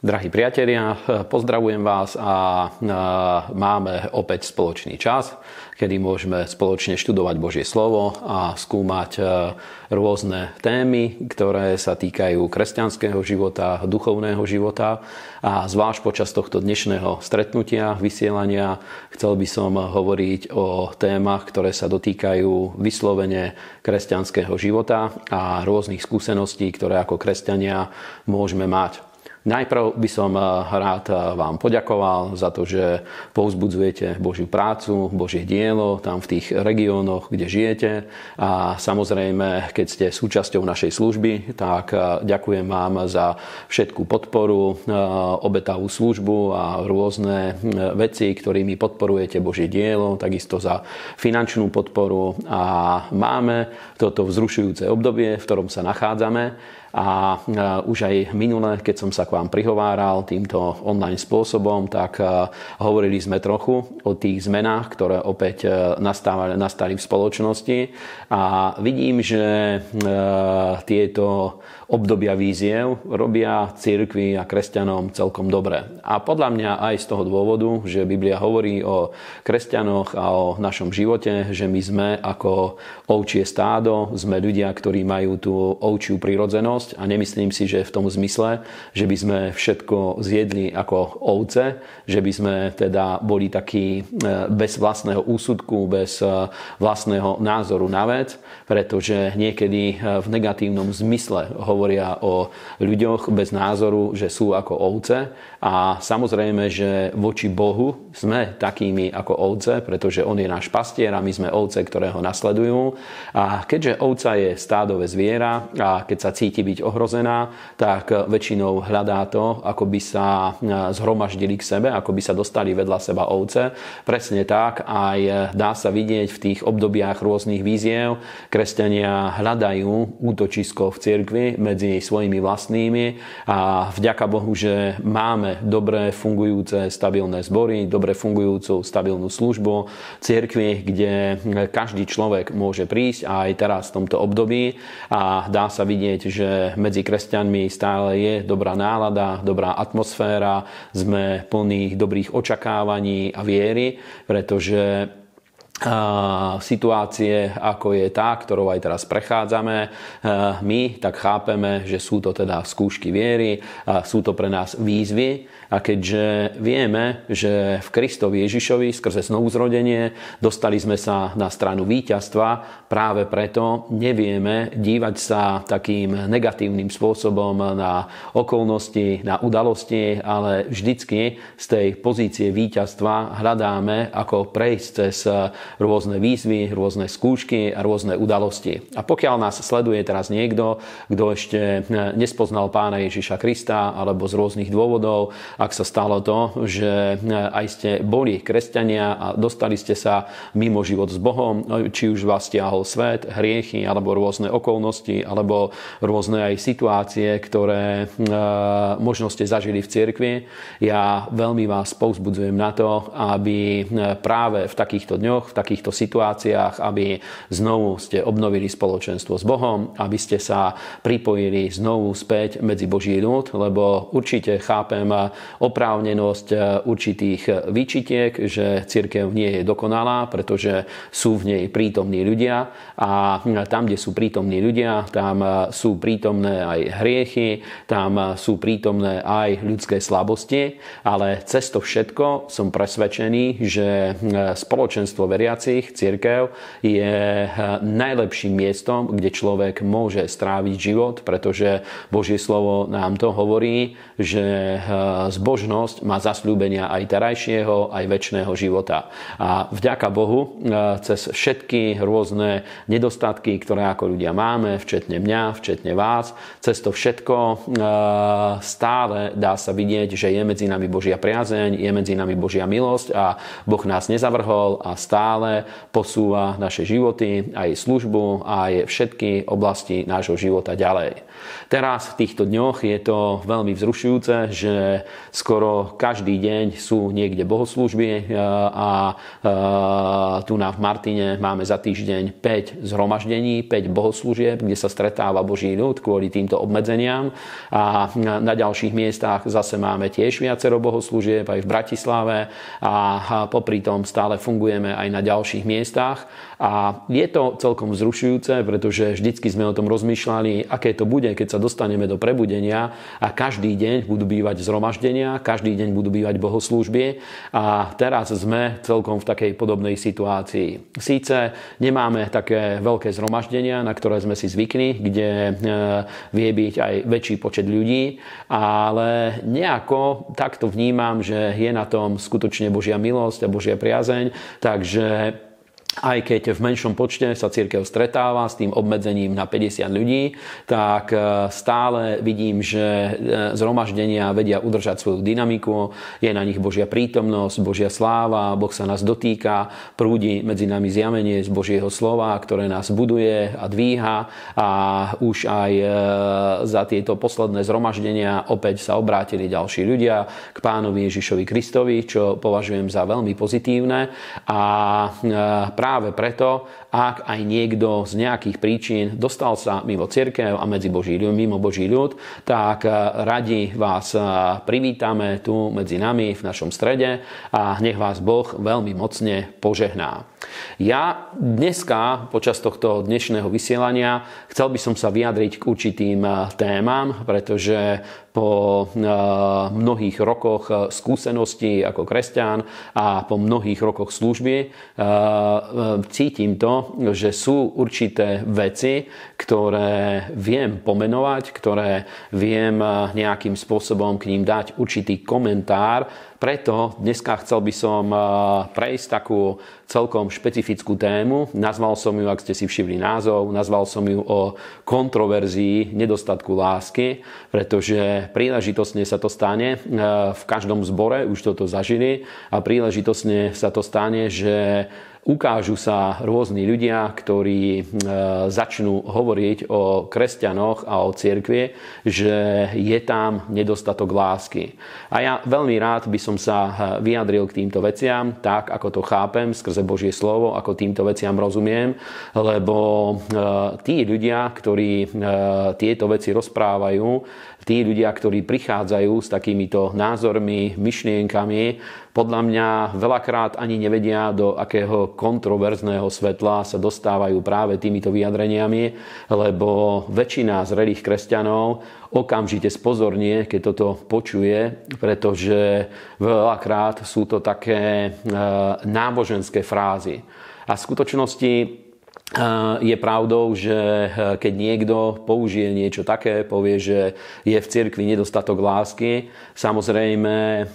Drahí priatelia, pozdravujem vás a máme opäť spoločný čas, kedy môžeme spoločne študovať Božie slovo a skúmať rôzne témy, ktoré sa týkajú kresťanského života, duchovného života. A zvlášť počas tohto dnešného stretnutia, vysielania, chcel by som hovoriť o témach, ktoré sa dotýkajú vyslovene kresťanského života a rôznych skúseností, ktoré ako kresťania môžeme mať. Najprv by som rád vám poďakoval za to, že povzbudzujete Božiu prácu, Božie dielo tam v tých regiónoch, kde žijete. A samozrejme, keď ste súčasťou našej služby, tak ďakujem vám za všetku podporu, obetavú službu a rôzne veci, ktorými podporujete Božie dielo, takisto za finančnú podporu. A máme toto vzrušujúce obdobie, v ktorom sa nachádzame. A už aj minule, keď som sa k vám prihováral týmto online spôsobom, tak hovorili sme trochu o tých zmenách, ktoré opäť nastali v spoločnosti. A vidím, že tieto obdobia víziev robia cirkvi a kresťanom celkom dobre. A podľa mňa aj z toho dôvodu, že Biblia hovorí o kresťanoch a o našom živote, že my sme ako ovčie stádo, sme ľudia, ktorí majú tú ovčiu prirodzenosť. A nemyslím si, že v tom zmysle, že by sme všetko zjedli ako ovce, že by sme teda boli takí bez vlastného úsudku, bez vlastného názoru na vec, pretože niekedy v negatívnom zmysle hovoria o ľuďoch bez názoru, že sú ako ovce. A samozrejme, že voči Bohu sme takými ako ovce, pretože On je náš pastier a my sme ovce, ktoré ho nasledujú. A keďže ovca je stádové zviera a keď sa cíti byť ohrozená, tak väčšinou hľadá to, ako by sa zhromaždili k sebe, ako by sa dostali vedľa seba ovce. Presne tak aj dá sa vidieť v tých obdobiach rôznych víziev. Kresťania hľadajú útočisko v cirkvi medzi svojimi vlastnými a vďaka Bohu, že máme dobre fungujúce stabilné zbory, dobre fungujúcu stabilnú službu cirkvi, kde každý človek môže prísť aj teraz v tomto období a dá sa vidieť, že medzi kresťanmi stále je dobrá nálada, dobrá atmosféra, sme plní dobrých očakávaní a viery, pretože situácie, ako je tá, ktorou aj teraz prechádzame, my tak chápeme, že sú to teda skúšky viery, sú to pre nás výzvy. A keďže vieme, že v Kristovi Ježišovi skrze znovuzrodenie dostali sme sa na stranu víťazstva, práve preto nevieme dívať sa takým negatívnym spôsobom na okolnosti, na udalosti, ale vždycky z tej pozície víťazstva hľadáme, ako prejsť cez rôzne výzvy, rôzne skúšky a rôzne udalosti. A pokiaľ nás sleduje teraz niekto, kto ešte nespoznal Pána Ježiša Krista alebo z rôznych dôvodov, ak sa stalo to, že aj ste boli kresťania a dostali ste sa mimo život s Bohom, či už vás stiahol svet, hriechy, alebo rôzne okolnosti, alebo rôzne aj situácie, ktoré možno ste zažili v cirkvi. Ja veľmi vás povzbudzujem na to, aby práve v takýchto dňoch, v takýchto situáciách, aby znovu ste obnovili spoločenstvo s Bohom, aby ste sa pripojili znovu späť medzi Boží ľud, lebo určite chápem oprávnenosť určitých výčitiek, že cirkev nie je dokonalá, pretože sú v nej prítomní ľudia a tam, kde sú prítomní ľudia, tam sú prítomné aj hriechy, tam sú prítomné aj ľudské slabosti, ale cez to všetko som presvedčený, že spoločenstvo veriacich, cirkev, je najlepším miestom, kde človek môže stráviť život, pretože Božie slovo nám to hovorí, že zbožnosť má zasľúbenia aj terajšieho, aj večného života. A vďaka Bohu, cez všetky rôzne nedostatky, ktoré ako ľudia máme, včetne mňa, včetne vás, cez to všetko stále dá sa vidieť, že je medzi nami Božia priazeň, je medzi nami Božia milosť a Boh nás nezavrhol a stále stále posúva naše životy, aj službu, aj všetky oblasti nášho života ďalej. Teraz v týchto dňoch je to veľmi vzrušujúce, že skoro každý deň sú niekde bohoslúžby a tu na Martine máme za týždeň 5 zhromaždení, 5 bohoslúžieb, kde sa stretáva Boží ľud kvôli týmto obmedzeniam, a na ďalších miestach zase máme tiež viacero bohoslúžieb aj v Bratislave a popri tom stále fungujeme aj na ďalších miestach. A je to celkom vzrušujúce, pretože vždycky sme o tom rozmýšľali, aké to bude, keď sa dostaneme do prebudenia a každý deň budú bývať zhromaždenia, každý deň budú bývať bohoslúžby, a teraz sme celkom v takej podobnej situácii. Síce nemáme také veľké zhromaždenia, na ktoré sme si zvykli, kde vie byť aj väčší počet ľudí, ale nejako takto vnímam, že je na tom skutočne Božia milosť a Božia priazeň, takže aj keď v menšom počte sa cirkev stretáva s tým obmedzením na 50 ľudí, tak stále vidím, že zhromaždenia vedia udržať svoju dynamiku, je na nich Božia prítomnosť, Božia sláva, Boh sa nás dotýka, prúdi medzi nami zjavenie z Božieho slova, ktoré nás buduje a dvíha, a už aj za tieto posledné zhromaždenia opäť sa obrátili ďalší ľudia k Pánovi Ježišovi Kristovi, čo považujem za veľmi pozitívne. A práve preto, ak aj niekto z nejakých príčin dostal sa mimo cirkev a mimo Boží ľud, tak radi vás privítame tu medzi nami v našom strede a nech vás Boh veľmi mocne požehná. Ja dneska, počas tohto dnešného vysielania, chcel by som sa vyjadriť k určitým témam, pretože po mnohých rokoch skúseností ako kresťan a po mnohých rokoch služby cítim to, že sú určité veci, ktoré viem pomenovať, ktoré viem nejakým spôsobom k ním dať určitý komentár. Preto dneska chcel by som prejsť takú celkom špecifickú tému. Nazval som ju, ak ste si všimli názov, nazval som ju o kontroverzii nedostatku lásky, pretože príležitostne sa to stane v každom zbore, už toto zažili, a príležitostne sa to stane, že ukážu sa rôzni ľudia, ktorí začnú hovoriť o kresťanoch a o cirkvi, že je tam nedostatok lásky. A ja veľmi rád by som sa vyjadril k týmto veciam, tak ako to chápem skrze Božie slovo, ako týmto veciam rozumiem, lebo tí ľudia, ktorí tieto veci rozprávajú, tí ľudia, ktorí prichádzajú s takýmito názormi, myšlienkami, podľa mňa veľakrát ani nevedia, do akého kontroverzného svetla sa dostávajú práve týmito vyjadreniami, lebo väčšina zrelých kresťanov okamžite spozornie, keď toto počuje, pretože veľakrát sú to také náboženské frázy. A v skutočnosti je pravdou, že keď niekto použije niečo také, povie, že je v cirkvi nedostatok lásky, samozrejme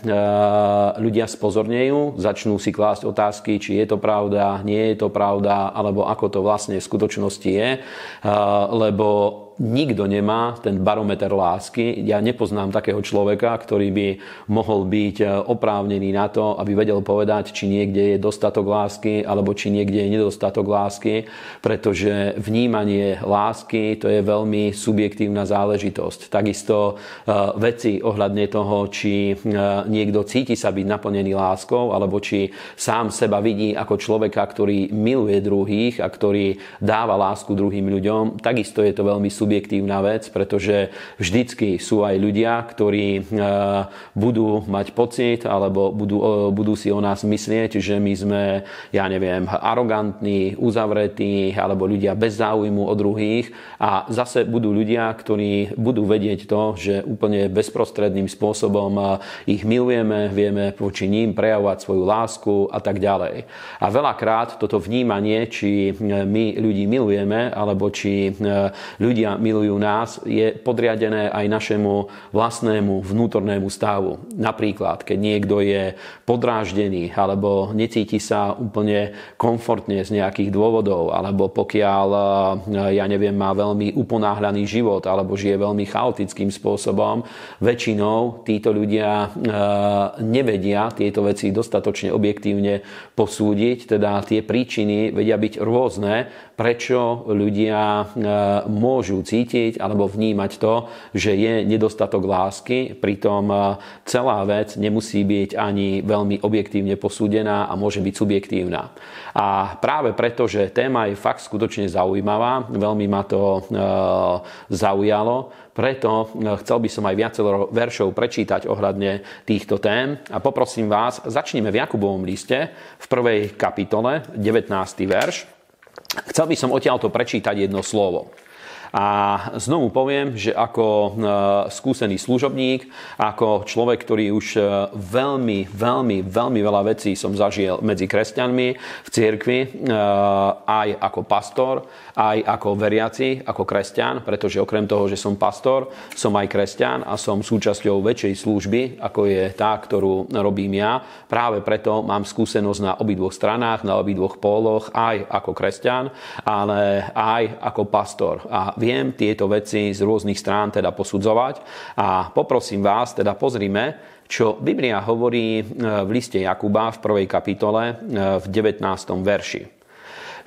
ľudia spozornejú, začnú si klásť otázky, či je to pravda, nie je to pravda, alebo ako to vlastne v skutočnosti je, lebo nikto nemá ten barometer lásky. Ja nepoznám takého človeka, ktorý by mohol byť oprávnený na to, aby vedel povedať, či niekde je dostatok lásky, alebo či niekde je nedostatok lásky, pretože vnímanie lásky, to je veľmi subjektívna záležitosť. Takisto veci ohľadne toho, či niekto cíti sa byť naplnený láskou, alebo či sám seba vidí ako človeka, ktorý miluje druhých a ktorý dáva lásku druhým ľuďom. Takisto je to veľmi subjektívna vec, pretože vždycky sú aj ľudia, ktorí budú mať pocit, alebo budú si o nás myslieť, že my sme, ja neviem, arogantní, uzavretí, alebo ľudia bez záujmu o druhých, a zase budú ľudia, ktorí budú vedieť to, že úplne bezprostredným spôsobom ich milujeme, vieme voči ním prejavovať svoju lásku a tak ďalej. A veľakrát toto vnímanie, či my ľudí milujeme, alebo či ľudia milujú nás, je podriadené aj našemu vlastnému vnútornému stavu. Napríklad, keď niekto je podráždený alebo necíti sa úplne komfortne z nejakých dôvodov, alebo pokiaľ, ja neviem, má veľmi uponáhľaný život alebo žije veľmi chaotickým spôsobom, väčšinou títo ľudia nevedia tieto veci dostatočne objektívne posúdiť, teda tie príčiny vedia byť rôzne, prečo ľudia môžu cítiť alebo vnímať to, že je nedostatok lásky, pritom celá vec nemusí byť ani veľmi objektívne posúdená a môže byť subjektívna. A práve preto, že téma je fakt skutočne zaujímavá, veľmi ma to zaujalo, preto chcel by som aj viacero veršov prečítať ohľadne týchto tém a poprosím vás, začneme v Jakubovom liste v 1. kapitole, 19. verš. Chcel by som odtiaľto prečítať jedno slovo. A znovu poviem, že ako skúsený služobník, ako človek, ktorý už veľmi veľa vecí som zažil medzi kresťanmi v cirkvi, aj ako pastor, aj ako veriaci, ako kresťan, pretože okrem toho, že som pastor, som aj kresťan a som súčasťou väčšej služby, ako je tá, ktorú robím ja. Práve preto mám skúsenosť na obidvoch stranách, na obidvoch póloch, aj ako kresťan, ale aj ako pastor. A viem tieto veci z rôznych strán teda posudzovať a poprosím vás, teda pozrime, čo Biblia hovorí v liste Jakuba v 1. kapitole v 19. verši.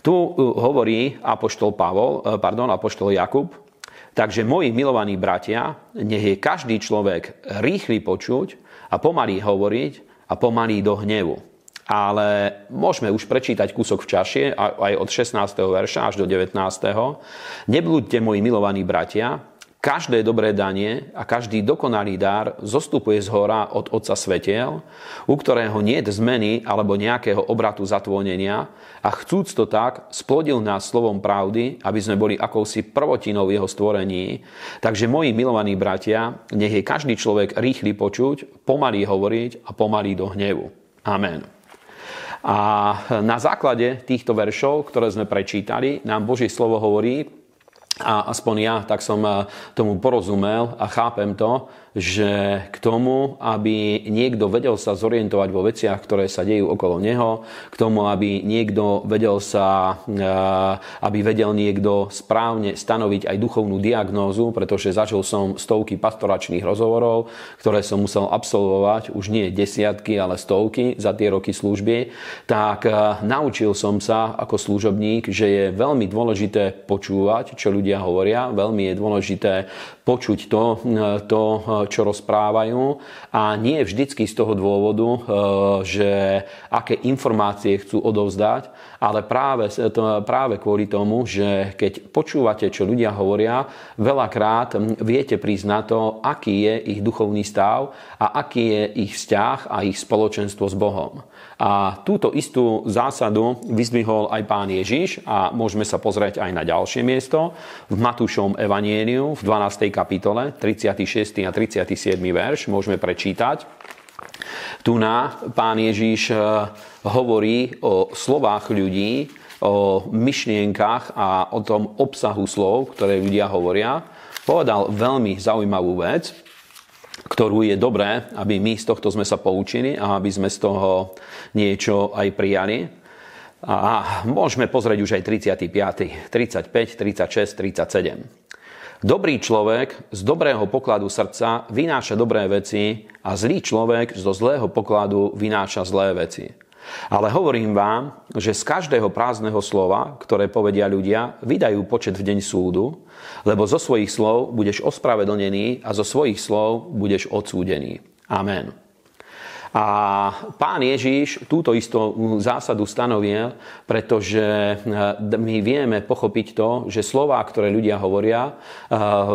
Tu hovorí apoštol Jakub: takže moji milovaní bratia, nech je každý človek rýchly počuť a pomalý hovoriť a pomalý do hnevu. Ale môžeme už prečítať kúsok v čaši, aj od 16. verša až do 19. Neblúďte, moji milovaní bratia, každé dobré danie a každý dokonalý dar zostupuje zhora od Otca svetiel, u ktorého niet zmeny alebo nejakého obratu zatvonenia, a chcúc to tak, splodil nás slovom pravdy, aby sme boli akousi prvotinou jeho stvorení. Takže moji milovaní bratia, nech je každý človek rýchly počuť, pomalý hovoriť a pomalý do hnevu. Amen. A na základe týchto veršov, ktoré sme prečítali, nám Božie slovo hovorí, a aspoň ja tak som tomu porozumel a chápem to, že k tomu, aby niekto vedel sa zorientovať vo veciach, ktoré sa dejú okolo neho, k tomu, aby niekto vedel niekto správne stanoviť aj duchovnú diagnózu, pretože zažil som stovky pastoračných rozhovorov, ktoré som musel absolvovať, už nie desiatky, ale stovky za tie roky služby, tak naučil som sa ako služobník, že je veľmi dôležité počúvať, čo ľudia hovoria, veľmi je dôležité počuť to, čo rozprávajú, a nie vždycky z toho dôvodu, že aké informácie chcú odovzdať, ale práve kvôli tomu, že keď počúvate, čo ľudia hovoria, veľakrát viete prísť na to, aký je ich duchovný stav a aký je ich vzťah a ich spoločenstvo s Bohom. A túto istú zásadu vyzdvihol aj Pán Ježiš a môžeme sa pozrieť aj na ďalšie miesto v Matúšovom evanjeliu v 12. kapitole 36. a 37. verš môžeme prečítať. Tu Pán Ježiš hovorí o slovách ľudí, o myšlienkach a o tom obsahu slov, ktoré ľudia hovoria. Povedal veľmi zaujímavú vec, ktorú je dobré, aby my z tohto sme sa poučili a aby sme z toho niečo aj prijali. A môžeme pozrieť už aj 35., 35, 36, 37. Dobrý človek z dobrého pokladu srdca vynáša dobré veci a zlý človek zo zlého pokladu vynáša zlé veci. Ale hovorím vám, že z každého prázdneho slova, ktoré povedia ľudia, vydajú počet v deň súdu, lebo zo svojich slov budeš ospravedlnený a zo svojich slov budeš odsúdený. Amen. A Pán Ježiš túto istú zásadu stanovil, pretože my vieme pochopiť to, že slová, ktoré ľudia hovoria,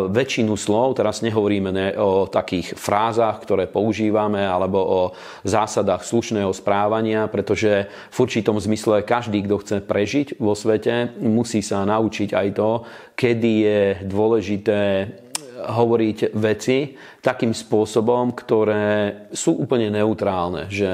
väčšinu slov, teraz nehovoríme o takých frázach, ktoré používame, alebo o zásadách slušného správania, pretože v určitom zmysle každý, kto chce prežiť vo svete, musí sa naučiť aj to, kedy je dôležité hovoriť veci takým spôsobom, ktoré sú úplne neutrálne. Že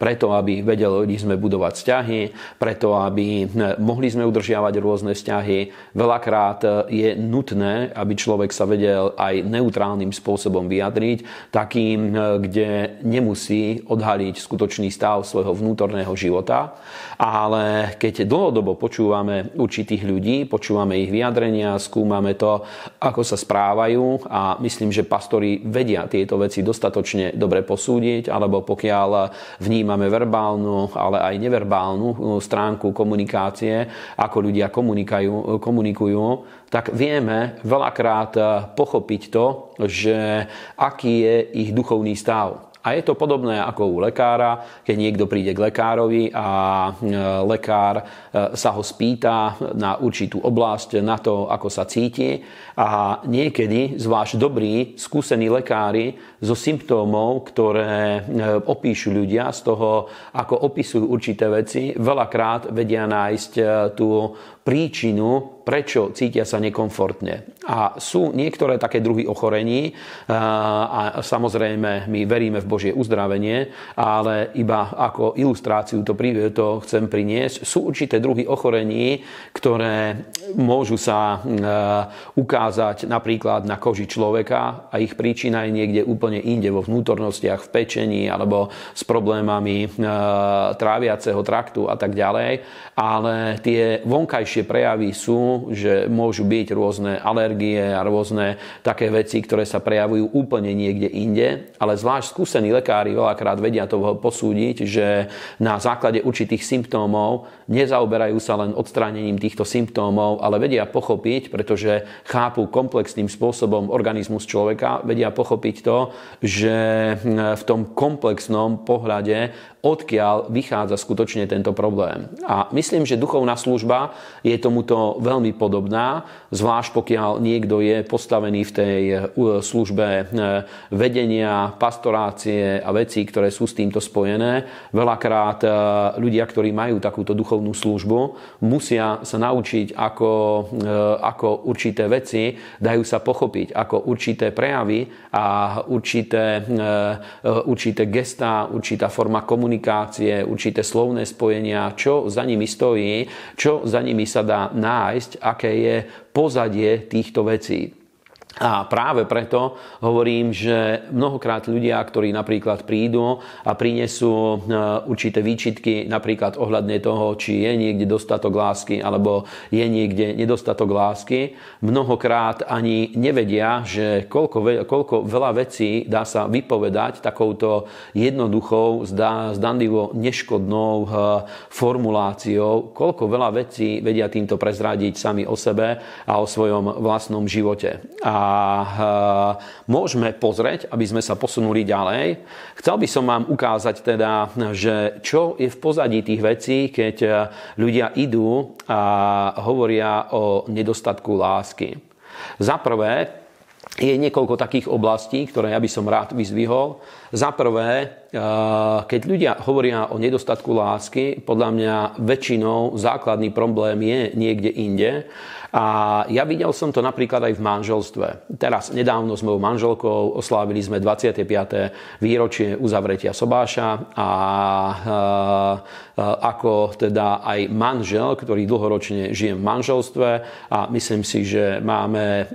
preto, aby vedeli sme budovať vzťahy, preto, aby mohli sme udržiavať rôzne vzťahy, veľakrát je nutné, aby človek sa vedel aj neutrálnym spôsobom vyjadriť, takým, kde nemusí odhaliť skutočný stav svojho vnútorného života. Ale keď dlhodobo počúvame určitých ľudí, počúvame ich vyjadrenia, skúmame to, ako sa správajú, a myslím, že pastori vedia tieto veci dostatočne dobre posúdiť, alebo pokiaľ vnímame verbálnu, ale aj neverbálnu stránku komunikácie, ako ľudia komunikujú, tak vieme veľakrát pochopiť to, že aký je ich duchovný stav. A je to podobné ako u lekára, keď niekto príde k lekárovi a lekár sa ho spýta na určitú oblasť, na to, ako sa cíti. A niekedy, zvlášť dobrí, skúsení lekári zo symptómov, ktoré opíšu ľudia, z toho, ako opisujú určité veci, veľakrát vedia nájsť tú príčinu, prečo cítia sa nekomfortne. A sú niektoré také druhy ochorení a samozrejme my veríme v Božie uzdravenie, ale iba ako ilustráciu to chcem priniesť. Sú určité druhy ochorení, ktoré môžu sa ukázať napríklad na koži človeka a ich príčina je niekde úplne inde, vo vnútornostiach, v pečení alebo s problémami tráviaceho traktu a tak ďalej. Ale tie vonkajšie prejavy sú, že môžu byť rôzne alergie a rôzne také veci, ktoré sa prejavujú úplne niekde inde. Ale zvlášť skúsení lekári veľakrát vedia to posúdiť, že na základe určitých symptómov nezaoberajú sa len odstránením týchto symptómov, ale vedia pochopiť, pretože chápu komplexným spôsobom organizmus človeka, vedia pochopiť to, že v tom komplexnom pohľade odkiaľ vychádza skutočne tento problém. A myslím, že duchovná služba je tomuto veľmi podobná, zvlášť pokiaľ niekto je postavený v tej službe vedenia, pastorácie a vecí, ktoré sú s týmto spojené. Veľakrát ľudia, ktorí majú takúto duchovnú službu, musia sa naučiť, ako určité veci dajú sa pochopiť, ako určité prejavy a určité gestá, určitá forma komunikácie, určité slovné spojenia, čo za nimi stojí, čo za nimi sa dá nájsť, aké je pozadie týchto vecí. A práve preto hovorím, že mnohokrát ľudia, ktorí napríklad prídu a prinesú určité výčitky, napríklad ohľadne toho, či je niekde dostatok lásky alebo je niekde nedostatok lásky, mnohokrát ani nevedia, že koľko veľa vecí dá sa vypovedať takouto jednoduchou, zdanlivo neškodnou formuláciou, koľko veľa vecí vedia týmto prezradiť sami o sebe a o svojom vlastnom živote. A môžeme pozrieť, aby sme sa posunuli ďalej. Chcel by som vám ukázať teda, že čo je v pozadí tých vecí, keď ľudia idú a hovoria o nedostatku lásky. Za prvé, je niekoľko takých oblastí, ktoré ja by som rád vyzdvihol. Za prvé, keď ľudia hovoria o nedostatku lásky, podľa mňa väčšinou základný problém je niekde inde. A ja videl som to napríklad aj v manželstve. Teraz nedávno s mojou manželkou oslávili sme 25. výročie uzavretia sobáša a ako teda aj manžel, ktorý dlhoročne žije v manželstve, a myslím si, že máme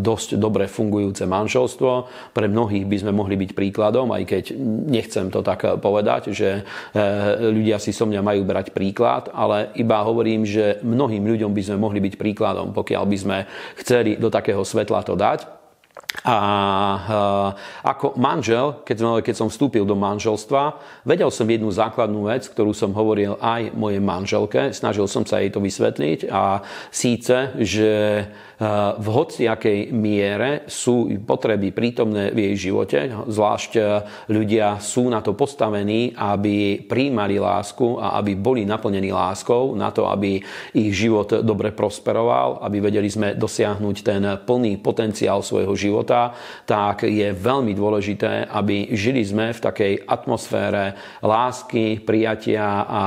dosť dobre fungujúce manželstvo. Pre mnohých by sme mohli byť príkladom, aj keď nechcem to tak povedať, že ľudia si so mňa majú brať príklad, ale iba hovorím, že mnohým ľuďom by sme mohli byť príkladom, pokiaľ by sme chceli do takého svetla to dať. A ako manžel, keď som vstúpil do manželstva, vedel som jednu základnú vec, ktorú som hovoril aj mojej manželke, snažil som sa jej to vysvetliť, a síce, že v hociakej miere sú potreby prítomné v jej živote, zvlášť ľudia sú na to postavení, aby prijímali lásku a aby boli naplnení láskou, na to, aby ich život dobre prosperoval, aby vedeli sme dosiahnuť ten plný potenciál svojho života, života, tak je veľmi dôležité, aby žili sme v takej atmosfére lásky, prijatia a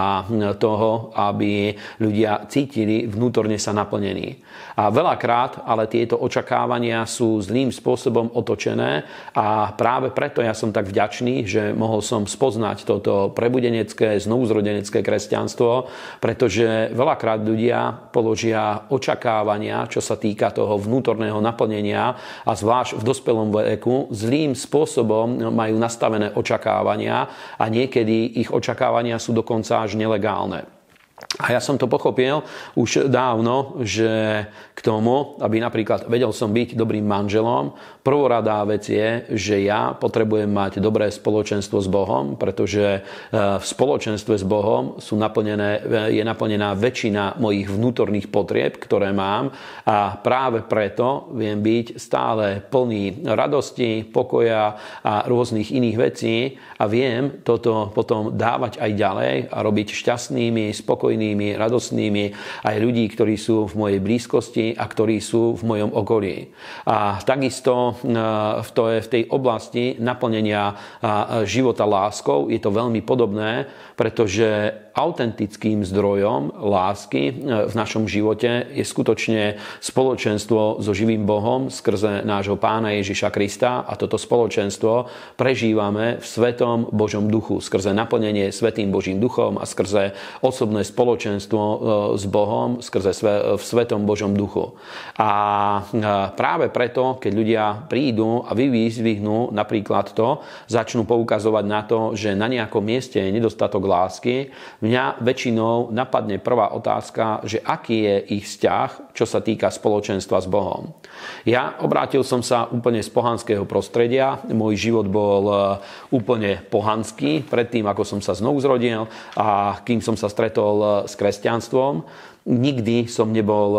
toho, aby ľudia cítili vnútorne sa naplnení. A veľakrát ale tieto očakávania sú zlým spôsobom otočené a práve preto ja som tak vďačný, že mohol som spoznať toto prebudenecké, znovuzrodenecké kresťanstvo, pretože veľakrát ľudia položia očakávania, čo sa týka toho vnútorného naplnenia a zvlášť v dospelom veku zlým spôsobom majú nastavené očakávania a niekedy ich očakávania sú dokonca až nelegálne. A ja som to pochopil už dávno, že k tomu, aby napríklad vedel som byť dobrým manželom, prvoradá vec je, že ja potrebujem mať dobré spoločenstvo s Bohom, pretože v spoločenstve s Bohom je naplnená väčšina mojich vnútorných potrieb, ktoré mám a práve preto viem byť stále plný radosti, pokoja a rôznych iných vecí a viem toto potom dávať aj ďalej a robiť šťastnými, spokojnými, radosnými aj ľudí, ktorí sú v mojej blízkosti a ktorí sú v mojom okolí. A takisto v tej oblasti naplnenia života láskou je to veľmi podobné, pretože autentickým zdrojom lásky v našom živote je skutočne spoločenstvo so živým Bohom skrze nášho Pána Ježiša Krista a toto spoločenstvo prežívame v Svetom Božom duchu skrze naplnenie Svetým Božím duchom a skrze osobné spoločenstvo s Bohom skrze v Svetom Božom duchu. A práve preto, keď ľudia prídu a vyzvihnú napríklad to, začnú poukazovať na to, že na nejakom mieste je nedostatok lásky, mňa väčšinou napadne prvá otázka, že aký je ich vzťah, čo sa týka spoločenstva s Bohom. Ja obrátil som sa úplne z pohanského prostredia. Môj život bol úplne pohanský predtým, ako som sa znovu zrodil a kým som sa stretol s kresťanstvom. Nikdy som nebol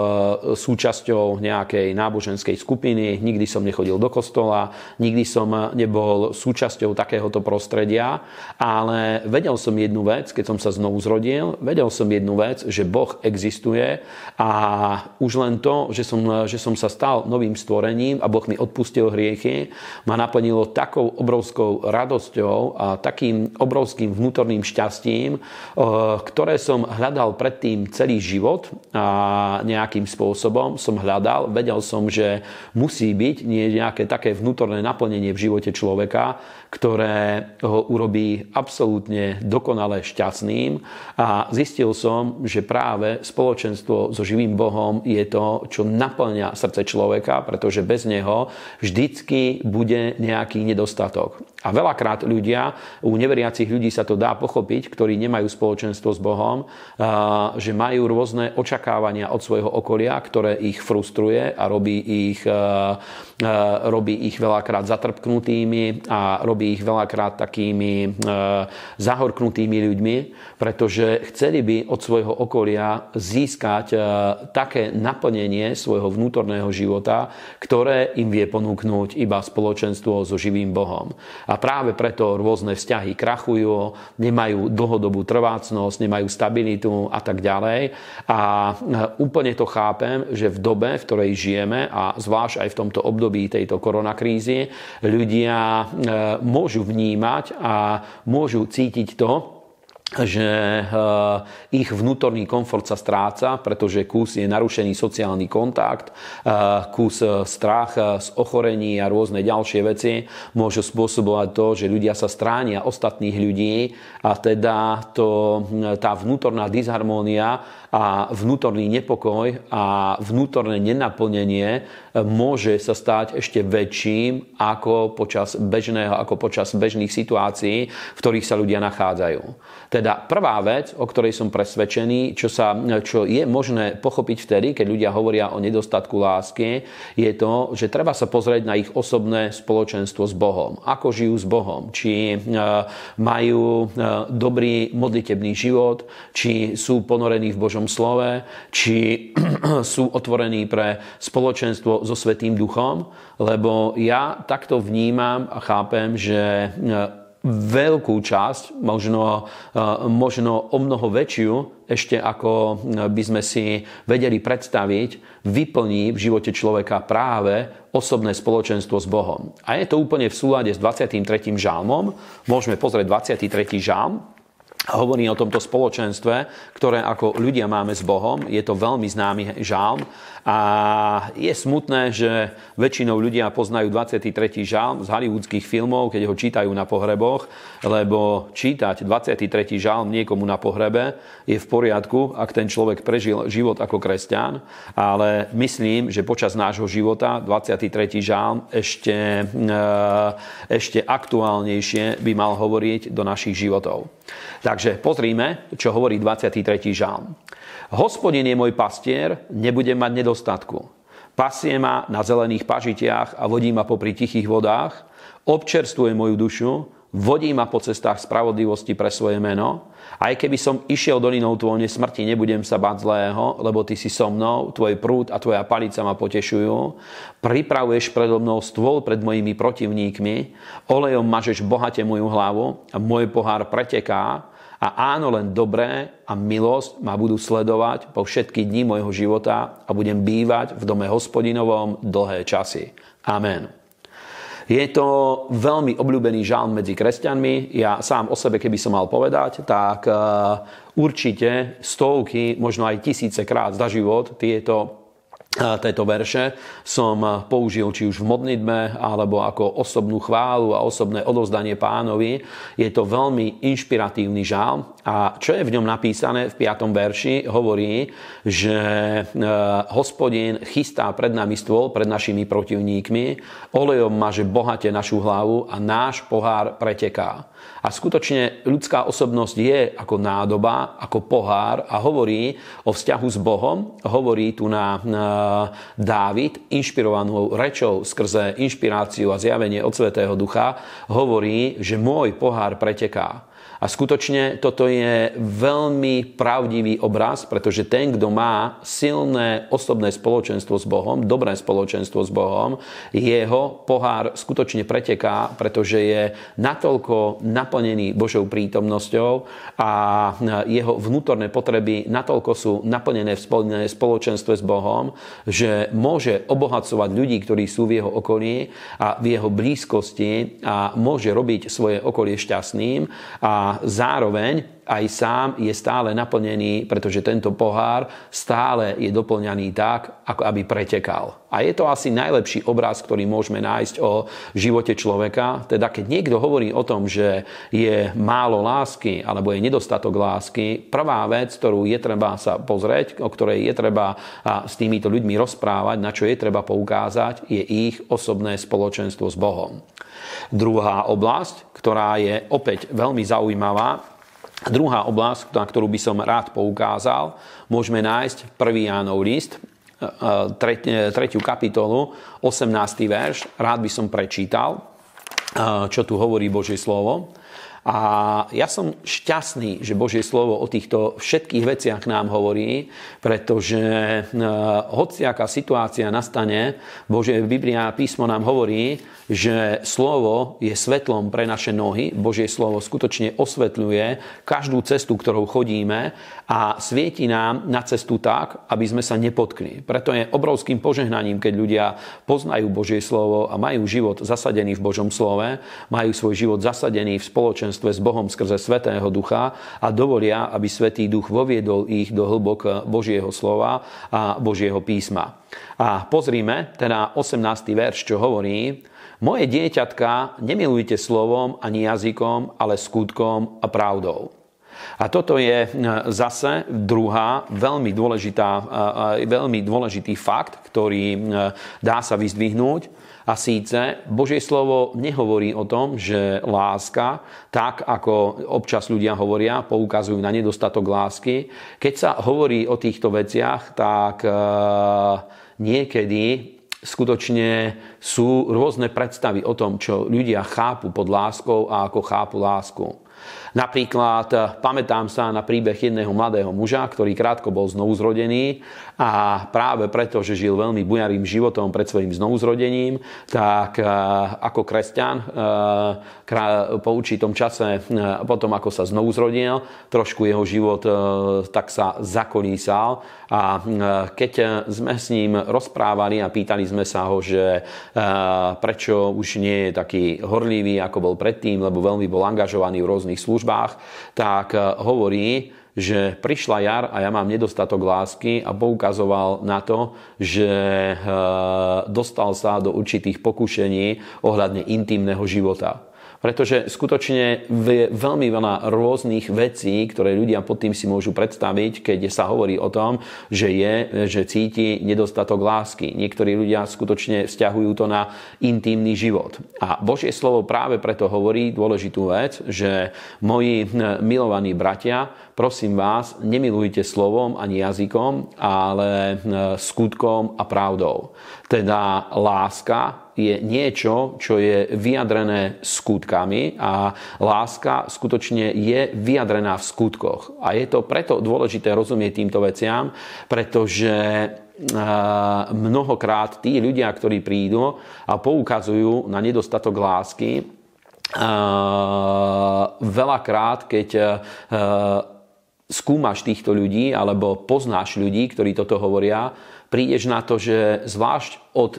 súčasťou nejakej náboženskej skupiny, nikdy som nechodil do kostola, nikdy som nebol súčasťou takéhoto prostredia, ale vedel som jednu vec, keď som sa znovu zrodil, vedel som jednu vec, že Boh existuje a už len to, že som sa stal novým stvorením a Boh mi odpustil hriechy, ma naplnilo takou obrovskou radosťou a takým obrovským vnútorným šťastím, ktoré som hľadal predtým celý život a nejakým spôsobom som hľadal. Vedel som, že musí byť nejaké také vnútorné naplnenie v živote človeka, ktoré ho urobí absolútne dokonale šťastným a zistil som, že práve spoločenstvo so živým Bohom je to, čo naplňa srdce človeka, pretože bez neho vždycky bude nejaký nedostatok. A veľakrát ľudia, u neveriacich ľudí sa to dá pochopiť, ktorí nemajú spoločenstvo s Bohom, že majú rôzne očakávania od svojho okolia, ktoré ich frustruje a robí ich veľakrát zatrpknutými a robí ich veľakrát takými zahorknutými ľuďmi, pretože chceli by od svojho okolia získať také naplnenie svojho vnútorného života, ktoré im vie ponúknuť iba spoločenstvo so živým Bohom. A práve preto rôzne vzťahy krachujú, nemajú dlhodobú trvácnosť, nemajú stabilitu a tak ďalej. A úplne to chápem, že v dobe, v ktorej žijeme a zvlášť aj v tomto období tejto koronakrízy, ľudia môžu vnímať a môžu cítiť to, že ich vnútorný komfort sa stráca, pretože kus je narušený sociálny kontakt, kus strach z ochorení a rôzne ďalšie veci môžu spôsobovať to, že ľudia sa stránia ostatných ľudí a teda tá vnútorná disharmónia a vnútorný nepokoj a vnútorné nenaplnenie môže sa stať ešte väčším ako počas bežných situácií, v ktorých sa ľudia nachádzajú. Teda prvá vec, o ktorej som presvedčený, čo je možné pochopiť vtedy, keď ľudia hovoria o nedostatku lásky, je to, že treba sa pozrieť na ich osobné spoločenstvo s Bohom. Ako žijú s Bohom? Či majú dobrý modlitebný život? Či sú ponorení v Božom slove? Či sú otvorení pre spoločenstvo so Svätým Duchom? Lebo ja takto vnímam a chápem, že veľkú časť, možno o mnoho väčšiu, ešte ako by sme si vedeli predstaviť, vyplní v živote človeka práve osobné spoločenstvo s Bohom. A je to úplne v súlade s 23. žalmom. Môžeme pozrieť 23. žalm. Hovorí o tomto spoločenstve, ktoré ako ľudia máme s Bohom. Je to veľmi známy žalm. A je smutné, že väčšinou ľudia poznajú 23. žalm z hollywoodských filmov, keď ho čítajú na pohreboch, lebo čítať 23. žalm niekomu na pohrebe je v poriadku, ak ten človek prežil život ako kresťan. Ale myslím, že počas nášho života 23. žalm ešte aktuálnejšie by mal hovoriť do našich životov. Takže pozrime, čo hovorí 23. žalm. Hospodin je môj pastier, nebudem mať nedostatku. Pasie ma na zelených pažitiach a vodí ma popri tichých vodách. Občerstvuje moju dušu, vodí ma po cestách spravodlivosti pre svoje meno. Aj keby som išiel dolinou tvojej smrti, nebudem sa báť zlého, lebo ty si so mnou, tvoj prúd a tvoja palica ma potešujú. Pripravuješ predo mnou stôl pred mojimi protivníkmi, olejom mažeš bohate moju hlavu a môj pohár preteká. A áno, len dobré a milosť ma budú sledovať po všetky dni mojho života a budem bývať v dome hospodinovom dlhé časy. Amen. Je to veľmi obľúbený žalm medzi kresťanmi. Ja sám o sebe, keby som mal povedať, tak určite stovky, možno aj tisíce krát za život tieto verše som použil či už v modlitbe, alebo ako osobnú chválu a osobné odovzdanie pánovi. Je to veľmi inšpiratívny žalm. A čo je v ňom napísané v 5. verši, hovorí, že Hospodin chystá pred nami stôl, pred našimi protivníkmi, olejom maže bohate našu hlavu a náš pohár preteká. A skutočne ľudská osobnosť je ako nádoba, ako pohár a hovorí o vzťahu s Bohom, hovorí tu na Dávid inšpirovanou rečou skrze inšpiráciu a zjavenie od Svätého Ducha, hovorí, že môj pohár preteká. A skutočne toto je veľmi pravdivý obraz, pretože ten, kto má silné osobné spoločenstvo s Bohom, dobré spoločenstvo s Bohom, jeho pohár skutočne preteká, pretože je natoľko naplnený Božou prítomnosťou a jeho vnútorné potreby natoľko sú naplnené v spoločenstve s Bohom, že môže obohacovať ľudí, ktorí sú v jeho okolí a v jeho blízkosti a môže robiť svoje okolie šťastným a zároveň aj sám je stále naplnený, pretože tento pohár stále je doplňaný tak, ako aby pretekal. A je to asi najlepší obraz, ktorý môžeme nájsť o živote človeka. Teda keď niekto hovorí o tom, že je málo lásky alebo je nedostatok lásky, prvá vec, ktorú je treba sa pozrieť, o ktorej je treba s týmito ľuďmi rozprávať, na čo je treba poukázať, je ich osobné spoločenstvo s Bohom. Druhá oblasť, ktorá je opäť veľmi zaujímavá, druhá oblasť, na ktorú by som rád poukázal, môžeme nájsť 1. Jánov list, 3. kapitolu, 18. verš. Rád by som prečítal, čo tu hovorí Božie slovo. A ja som šťastný, že Božie slovo o týchto všetkých veciach nám hovorí, pretože hociaká situácia nastane, Božie Biblia písmo nám hovorí, že slovo je svetlom pre naše nohy. Božie slovo skutočne osvetľuje každú cestu, ktorou chodíme a svieti nám na cestu tak, aby sme sa nepotkli. Preto je obrovským požehnaním, keď ľudia poznajú Božie slovo a majú život zasadený v Božom slove, majú svoj život zasadený v spoločenstve s Bohom skrze Svätého Ducha a dovolia, aby Svätý Duch voviedol ich do hĺbok Božieho slova a Božieho písma. A pozrime teda 18. verš, čo hovorí: Moje dieťatka, nemilujte slovom ani jazykom, ale skutkom a pravdou. A toto je zase druhá veľmi dôležitý fakt, ktorý dá sa vyzdvihnúť. A síce Božie slovo nehovorí o tom, že láska, tak ako občas ľudia hovoria, poukazujú na nedostatok lásky. Keď sa hovorí o týchto veciach, tak niekedy skutočne sú rôzne predstavy o tom, čo ľudia chápu pod láskou a ako chápu lásku. Napríklad pamätám sa na príbeh jedného mladého muža, ktorý krátko bol znovuzrodený a práve preto, že žil veľmi bujarým životom pred svojím znovuzrodením, tak ako kresťan po určitom čase, potom ako sa znovuzrodil, trošku jeho život tak sa zakolísal a keď sme s ním rozprávali a pýtali sme sa ho, že prečo už nie je taký horlivý, ako bol predtým, lebo veľmi bol angažovaný v rôznych službách, tak hovorí, že prišla jar a ja mám nedostatok lásky a poukazoval na to, že dostal sa do určitých pokušení ohľadne intimného života. Pretože skutočne veľmi veľa rôznych vecí, ktoré ľudia pod tým si môžu predstaviť, keď sa hovorí o tom, že cíti nedostatok lásky. Niektorí ľudia skutočne vzťahujú to na intímny život. A Božie slovo práve preto hovorí dôležitú vec, že moji milovaní bratia, prosím vás, nemilujte slovom ani jazykom, ale skutkom a pravdou. Teda láska je niečo, čo je vyjadrené skutkami a láska skutočne je vyjadrená v skutkoch. A je to preto dôležité rozumieť týmto veciam, pretože mnohokrát tí ľudia, ktorí prídu a poukazujú na nedostatok lásky, veľakrát, keď skúmaš týchto ľudí alebo poznáš ľudí, ktorí toto hovoria, prídeš na to, že zvlášť od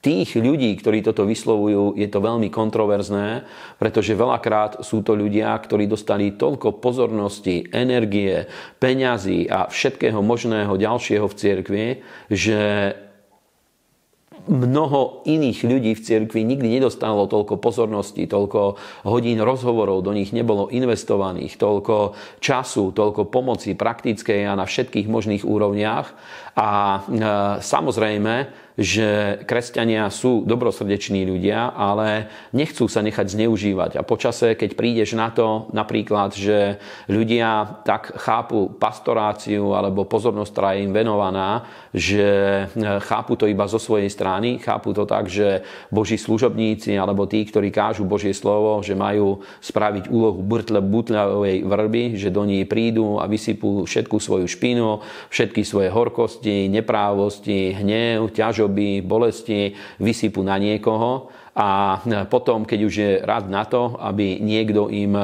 tých ľudí, ktorí toto vyslovujú, je to veľmi kontroverzné, pretože veľakrát sú to ľudia, ktorí dostali toľko pozornosti, energie, peňazí a všetkého možného ďalšieho v cirkvi, že mnoho iných ľudí v cirkvi nikdy nedostalo toľko pozornosti, toľko hodín rozhovorov do nich nebolo investovaných, toľko času, toľko pomoci praktickej a na všetkých možných úrovniach. A samozrejme, že kresťania sú dobrosrdeční ľudia, ale nechcú sa nechať zneužívať. A počase, keď prídeš na to, napríklad, že ľudia tak chápu pastoráciu alebo pozornosť, ktorá je im venovaná, že chápu to iba zo svojej strany, chápu to tak, že Boží služobníci alebo tí, ktorí kážu Božie slovo, že majú spraviť úlohu butľavej vrby, že do nej prídu a vysypú všetku svoju špinu, všetky svoje horkosti, neprávosti, hnev, ťažosti, bolesti vysypu na niekoho a potom, keď už je rád na to, aby niekto im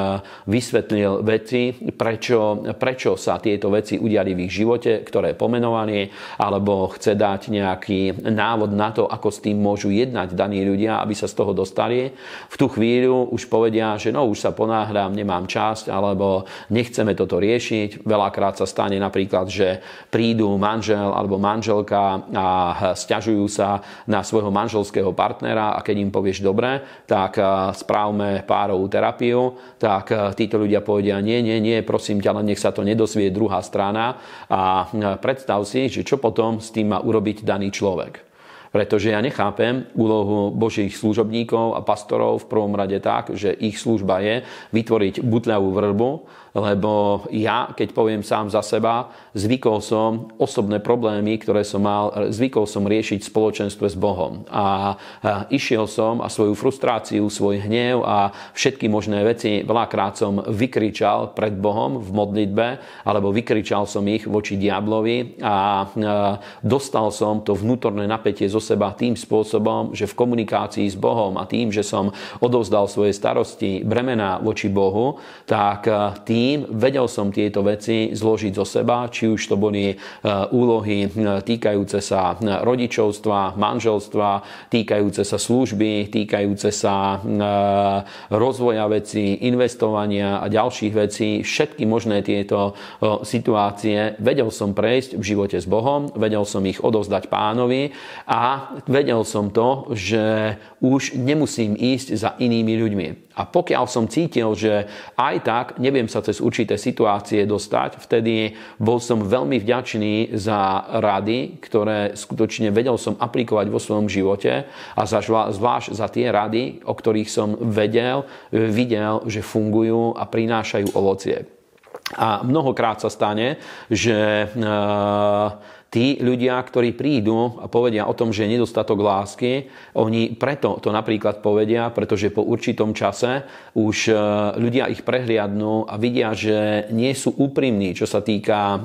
vysvetlil veci, prečo sa tieto veci udiali v ich živote, ktoré pomenovali, alebo chce dať nejaký návod na to, ako s tým môžu jednať daní ľudia, aby sa z toho dostali. V tú chvíľu už povedia, že no, už sa ponáhľam, nemám čas, alebo nechceme toto riešiť. Veľakrát sa stane napríklad, že prídu manžel alebo manželka a sťažujú sa na svojho manželského partnera a keď im povieš dobre, tak správme párovú terapiu, tak títo ľudia povedia nie, prosím ťa, len nech sa to nedosvie druhá strana a predstav si, že čo potom s tým má urobiť daný človek. Pretože ja nechápem úlohu Božích služobníkov a pastorov v prvom rade tak, že ich služba je vytvoriť butľavú vrbu, lebo ja, keď poviem sám za seba, zvykol som osobné problémy, ktoré som mal, zvykol som riešiť v spoločenstve s Bohom. A išiel som a svoju frustráciu, svoj hnev a všetky možné veci veľakrát som vykričal pred Bohom v modlitbe, alebo vykričal som ich voči diablovi a dostal som to vnútorné napätie zo seba tým spôsobom, že v komunikácii s Bohom a tým, že som odovzdal svoje starosti, bremená voči Bohu, tak tým vedel som tieto veci zložiť zo seba, či už to boli úlohy týkajúce sa rodičovstva, manželstva, týkajúce sa služby, týkajúce sa rozvoja vecí, investovania a ďalších vecí, všetky možné tieto situácie vedel som prejsť v živote s Bohom, vedel som ich odovzdať Pánovi a vedel som to, že už nemusím ísť za inými ľuďmi. A pokiaľ som cítil, že aj tak neviem sa cez určité situácie dostať, vtedy bol som veľmi vďačný za rady, ktoré skutočne vedel som aplikovať vo svojom živote a zvlášť za tie rady, o ktorých som videl, že fungujú a prinášajú ovocie. A mnohokrát sa stane, že tí ľudia, ktorí prídu a povedia o tom, že je nedostatok lásky, oni preto to napríklad povedia, pretože po určitom čase už ľudia ich prehliadnú a vidia, že nie sú úprimní, čo sa týka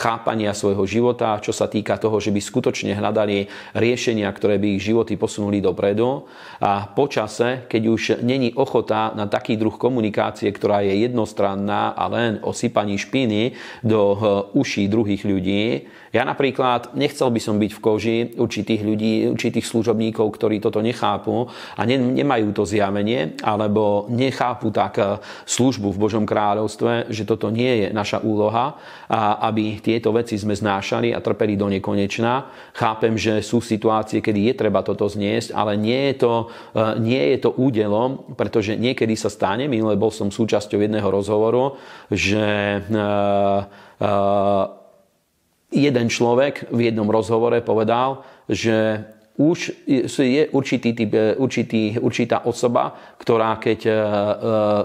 chápania svojho života, čo sa týka toho, že by skutočne hľadali riešenia, ktoré by ich životy posunuli dopredu. A po čase, keď už není ochota na taký druh komunikácie, ktorá je jednostranná a len o sypaní špiny do uší druhých ľudí. Ja napríklad nechcel by som byť v koži určitých ľudí, určitých služobníkov, ktorí toto nechápu a nemajú to zjavenie, alebo nechápu tak službu v Božom kráľovstve, že toto nie je naša úloha, a aby tieto veci sme znášali a trpeli do nekonečna. Chápem, že sú situácie, kedy je treba toto zniesť, ale nie je to údelom, pretože niekedy sa stane, minule bol som súčasťou jedného rozhovoru, že jeden človek v jednom rozhovore povedal, že už je určitá osoba, ktorá keď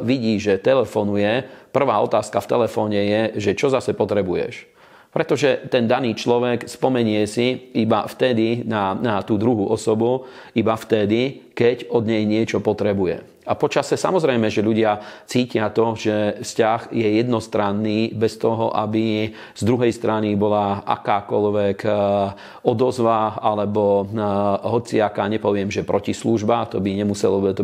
vidí, že telefonuje, prvá otázka v telefóne je, že čo zase potrebuješ. Pretože ten daný človek spomenie si iba vtedy na tú druhú osobu, iba vtedy, keď od nej niečo potrebuje. A počase samozrejme, že ľudia cítia to, že vzťah je jednostranný bez toho, aby z druhej strany bola akákoľvek odozva alebo hociaká, nepoviem, že protislúžba, to by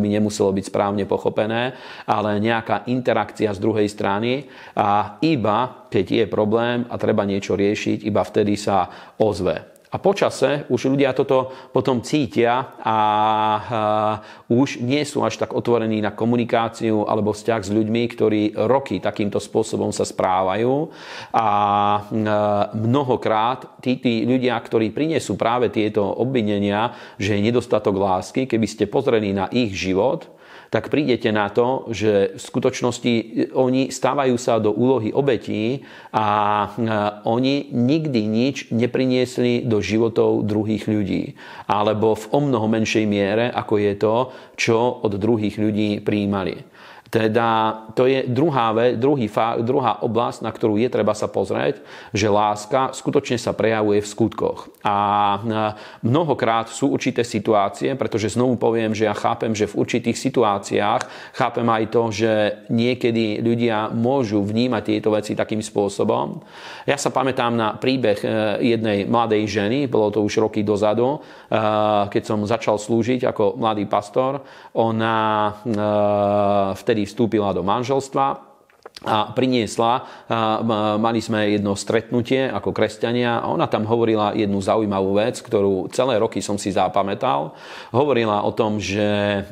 nemuselo byť správne pochopené, ale nejaká interakcia z druhej strany, a iba keď je problém a treba niečo riešiť, iba vtedy sa ozve. A počase už ľudia toto potom cítia a už nie sú až tak otvorení na komunikáciu alebo vzťah s ľuďmi, ktorí roky takýmto spôsobom sa správajú. A mnohokrát tí ľudia, ktorí prinesú práve tieto obvinenia, že je nedostatok lásky, keby ste pozreli na ich život, tak prídete na to, že v skutočnosti oni stávajú sa do úlohy obetí a oni nikdy nič nepriniesli do životov druhých ľudí. Alebo v omnoho menšej miere, ako je to, čo od druhých ľudí prijímali. Teda to je druhá oblasť, na ktorú je treba sa pozrieť, že láska skutočne sa prejavuje v skutkoch. A mnohokrát sú určité situácie, pretože znovu poviem, že ja chápem, že v určitých situáciách, chápem aj to, že niekedy ľudia môžu vnímať tieto veci takým spôsobom. Ja sa pamätám na príbeh jednej mladej ženy, bolo to už roky dozadu, keď som začal slúžiť ako mladý pastor. Ona vtedy vstúpila do manželstva a priniesla, mali sme jedno stretnutie ako kresťania a ona tam hovorila jednu zaujímavú vec, ktorú celé roky som si zapamätal. Hovorila o tom, že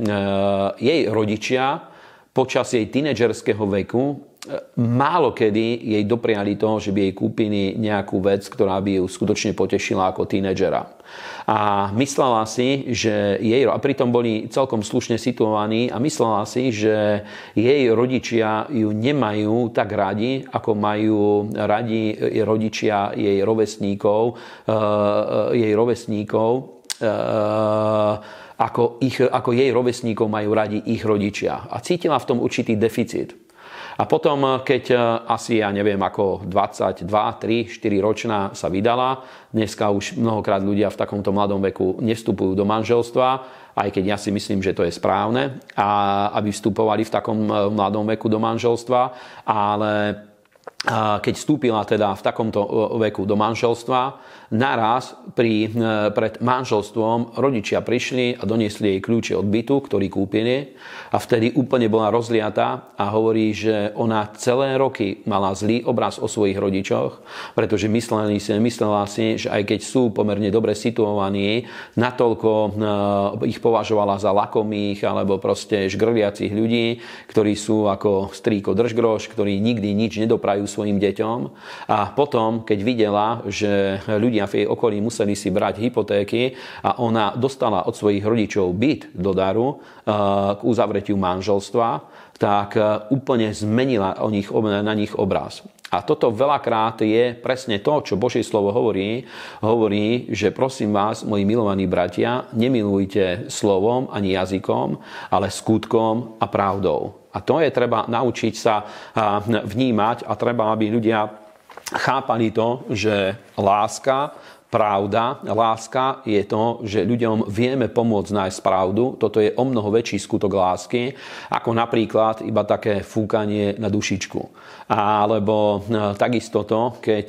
jej rodičia počas jej tínedžerského veku málo kedy jej dopriali to, že by jej kúpili nejakú vec, ktorá by ju skutočne potešila ako tínedžera. A myslela si, že jej, a pritom boli celkom slušne situovaní, a myslela si, že jej rodičia ju nemajú tak radi, ako majú radi rodičia jej rovesníkov, ako jej rovesníkov majú radi ich rodičia. A cítila v tom určitý deficit. A potom, keď asi, ja neviem, ako 22, 3, 4 ročná sa vydala, dneska už mnohokrát ľudia v takomto mladom veku nevstupujú do manželstva, aj keď ja si myslím, že to je správne, aby vstupovali v takom mladom veku do manželstva, ale keď vstúpila teda v takomto veku do manželstva, naraz pred manželstvom rodičia prišli a doniesli jej kľúče od bytu, ktorý kúpili, a vtedy úplne bola rozliatá a hovorí, že ona celé roky mala zlý obraz o svojich rodičoch, pretože myslela si, že aj keď sú pomerne dobre situovaní, natoľko ich považovala za lakomých alebo proste žgrliacich ľudí, ktorí sú ako strýko držgroš, ktorí nikdy nič nedoprajú svojim deťom. A potom, keď videla, že ľudia v jej okolí museli si brať hypotéky a ona dostala od svojich rodičov byt do daru k uzavretiu manželstva, tak úplne zmenila na nich obraz. A toto veľakrát je presne to, čo Božie slovo hovorí, že prosím vás, moji milovaní bratia, nemilujte slovom ani jazykom, ale skutkom a pravdou. A to je treba naučiť sa vnímať a treba, aby ľudia chápali to, že láska, pravda, láska je to, že ľuďom vieme pomôcť nájsť pravdu. Toto je o mnoho väčší skutok lásky, ako napríklad iba také fúkanie na dušičku. Alebo takisto to, keď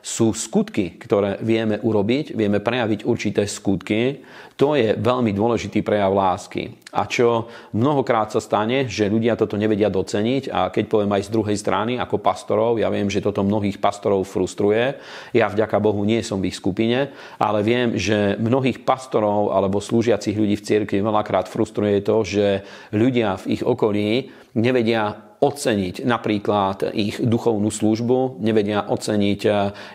sú skutky, ktoré vieme urobiť, vieme prejaviť určité skutky, to je veľmi dôležitý prejav lásky. A čo mnohokrát sa stane, že ľudia toto nevedia doceniť, a keď poviem aj z druhej strany, ako pastorov, ja viem, že toto mnohých pastorov frustruje. Ja vďaka Bohu nie som v ich skupine, ale viem, že mnohých pastorov alebo slúžiacich ľudí v cirkvi veľakrát frustruje to, že ľudia v ich okolí nevedia oceniť napríklad ich duchovnú službu, nevedia oceniť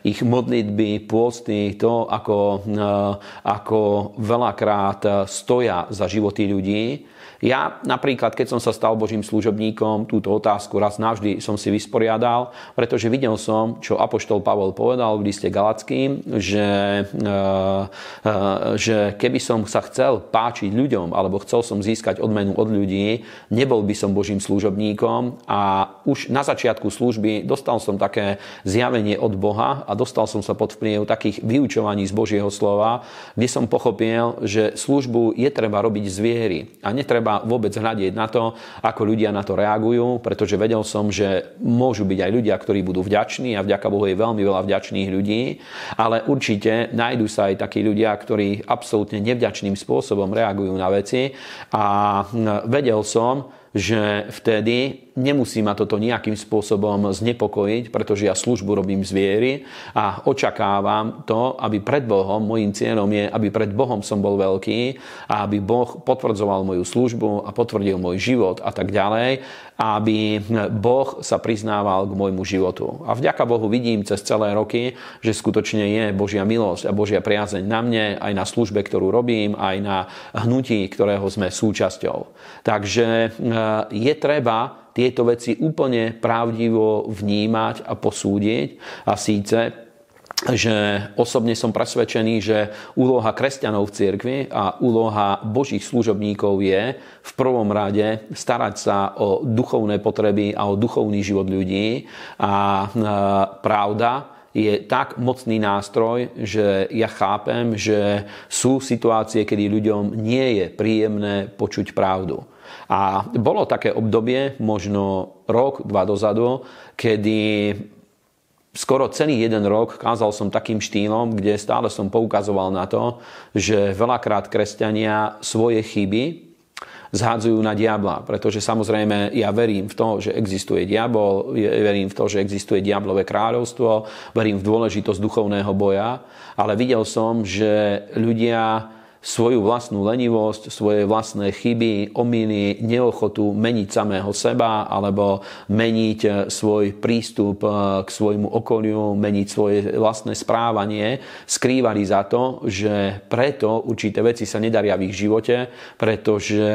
ich modlitby, pôsty, to, ako veľakrát stoja za životy ľudí. Ja napríklad, keď som sa stal Božím služobníkom, túto otázku raz navždy som si vysporiadal, pretože videl som, čo apoštol Pavol povedal v liste Galackým, že keby som sa chcel páčiť ľuďom, alebo chcel som získať odmenu od ľudí, nebol by som Božím služobníkom. A už na začiatku služby dostal som také zjavenie od Boha a dostal som sa pod vplyv takých vyučovaní z Božieho slova, kde som pochopil, že službu je treba robiť z viery a netreba vôbec hľadieť na to, ako ľudia na to reagujú, pretože vedel som, že môžu byť aj ľudia, ktorí budú vďační a vďaka Bohu je veľmi veľa vďačných ľudí, ale určite nájdú sa aj takí ľudia, ktorí absolútne nevďačným spôsobom reagujú na veci, a vedel som, že vtedy nemusí ma toto nejakým spôsobom znepokojiť, pretože ja službu robím z viery a očakávam to, aby pred Bohom, môjim cieľom je, aby pred Bohom som bol veľký a aby Boh potvrdzoval moju službu a potvrdil môj život a tak ďalej, aby Boh sa priznával k môjmu životu. A vďaka Bohu vidím cez celé roky, že skutočne je Božia milosť a Božia priazeň na mne, aj na službe, ktorú robím, aj na hnutí, ktorého sme súčasťou. Takže je treba tieto veci úplne pravdivo vnímať a posúdiť. A síce, že osobne som presvedčený, že úloha kresťanov v cirkvi a úloha Božích služobníkov je v prvom rade starať sa o duchovné potreby a o duchovný život ľudí. A pravda je tak mocný nástroj, že ja chápem, že sú situácie, kedy ľuďom nie je príjemné počuť pravdu. A bolo také obdobie, možno rok, dva dozadu, kedy skoro celý jeden rok kázal som takým štýlom, kde stále som poukazoval na to, že veľakrát kresťania svoje chyby zhádzajú na diabla, pretože samozrejme ja verím v to, že existuje diabol, verím v to, že existuje diablové kráľovstvo, verím v dôležitosť duchovného boja, ale videl som, že ľudia svoju vlastnú lenivosť, svoje vlastné chyby, omyly, neochotu meniť samého seba alebo meniť svoj prístup k svojmu okoliu, meniť svoje vlastné správanie, skrývali za to, že preto určité veci sa nedaria v ich živote, pretože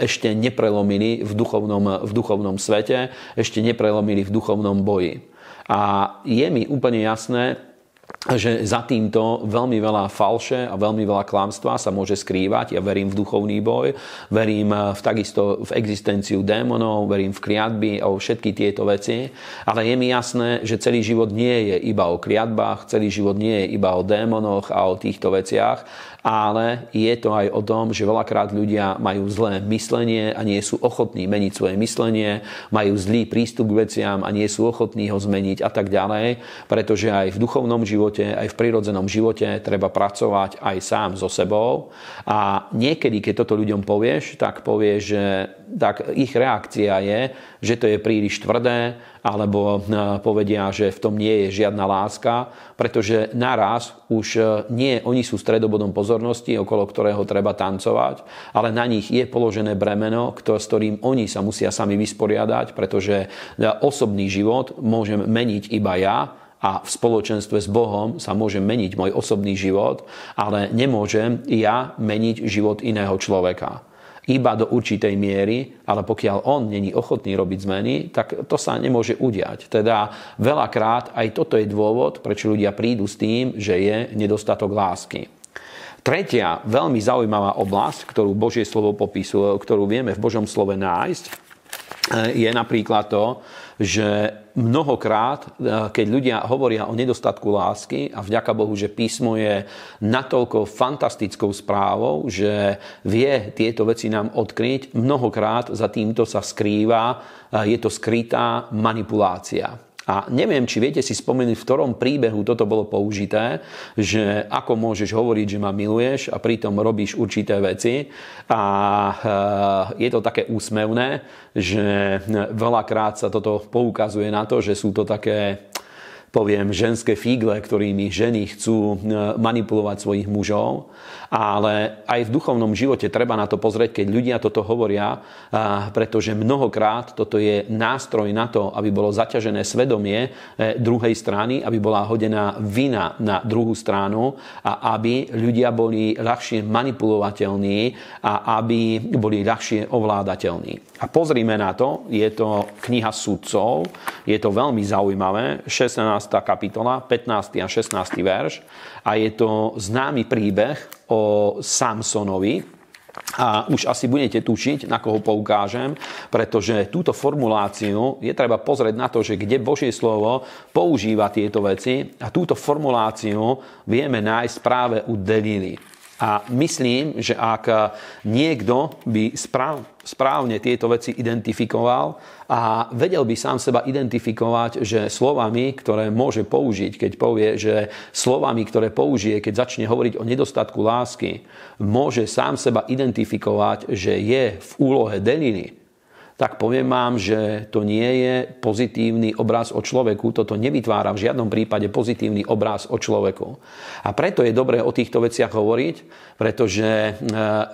ešte neprelomili v duchovnom svete, ešte neprelomili v duchovnom boji. A je mi úplne jasné, že za týmto veľmi veľa falše a veľmi veľa klamstva sa môže skrývať. Ja verím v duchovný boj, verím takisto v existenciu démonov, verím v kliatby a o všetky tieto veci, ale je mi jasné, že celý život nie je iba o kliatbách, celý život nie je iba o démonoch a o týchto veciach, ale je to aj o tom, že veľakrát ľudia majú zlé myslenie a nie sú ochotní meniť svoje myslenie, majú zlý prístup k veciam a nie sú ochotní ho zmeniť a tak ďalej, pretože aj v duchovnom živote, aj v prirodzenom živote treba pracovať aj sám so sebou. A niekedy, keď toto ľuďom povieš, tak povieš, že tak ich reakcia je, že to je príliš tvrdé, alebo povedia, že v tom nie je žiadna láska, pretože naraz už nie oni sú stredobodom pozornosti, okolo ktorého treba tancovať, ale na nich je položené bremeno, s ktorým oni sa musia sami vysporiadať, pretože osobný život môžem meniť iba ja, a v spoločenstve s Bohom sa môže meniť môj osobný život, ale nemôžem ja meniť život iného človeka. iba do určitej miery, ale pokiaľ on není ochotný robiť zmeny, tak to sa nemôže udiať. Teda veľakrát aj toto je dôvod, prečo ľudia prídu s tým, že je nedostatok lásky. Tretia veľmi zaujímavá oblasť, ktorú Božie slovo popisuje, ktorú vieme v Božom slove nájsť, je napríklad to, že mnohokrát, keď ľudia hovoria o nedostatku lásky, a vďaka Bohu, že písmo je natoľko fantastickou správou, že vie tieto veci nám odkryť, mnohokrát za týmto sa skrýva, je to skrytá manipulácia. A neviem, či viete si spomenúť, v ktorom príbehu toto bolo použité, že ako môžeš hovoriť, že ma miluješ a pritom robíš určité veci. A je to také úsmevné, že veľakrát sa toto poukazuje na to, že sú to také, poviem, ženské fígle, ktorými ženy chcú manipulovať svojich mužov. Ale aj v duchovnom živote treba na to pozrieť, keď ľudia toto hovoria, pretože mnohokrát toto je nástroj na to, aby bolo zaťažené svedomie druhej strany, aby bola hodená vina na druhú stranu a aby ľudia boli ľahšie manipulovateľní a aby boli ľahšie ovládateľní. A pozrime na to, je to kniha Sudcov, je to veľmi zaujímavé, 16. kapitola, 15. a 16. verš. A je to známy príbeh o Samsonovi. A už asi budete tušiť, na koho poukážem, pretože túto formuláciu je treba pozrieť na to, že kde Božie slovo používa tieto veci. A túto formuláciu vieme nájsť práve u Delily. A myslím, že ak niekto by správne tieto veci identifikoval a vedel by sám seba identifikovať, že slovami, ktoré môže použiť, keď povie, že slovami, ktoré použije, keď začne hovoriť o nedostatku lásky, môže sám seba identifikovať, že je v úlohe Delily, tak poviem vám, že to nie je pozitívny obraz o človeku. Toto nevytvára v žiadnom prípade pozitívny obraz o človeku. A preto je dobré o týchto veciach hovoriť, pretože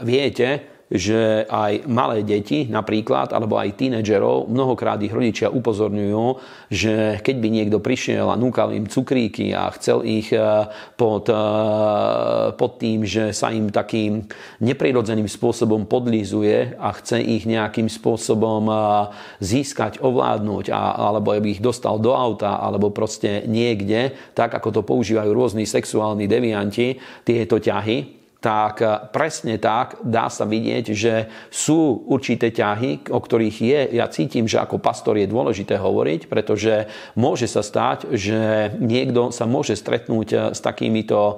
viete, že aj malé deti napríklad, alebo aj tínedžerov, mnohokrát ich rodičia upozorňujú, že keď by niekto prišiel a núkal im cukríky a chcel ich pod tým, že sa im takým neprirodzeným spôsobom podlizuje a chce ich nejakým spôsobom získať, ovládnuť, alebo aby ich dostal do auta, alebo proste niekde, tak ako to používajú rôzni sexuálni devianti, tieto ťahy, tak presne tak dá sa vidieť, že sú určité ťahy, o ktorých ja cítim, že ako pastor je dôležité hovoriť, pretože môže sa stať, že niekto sa môže stretnúť s takýmito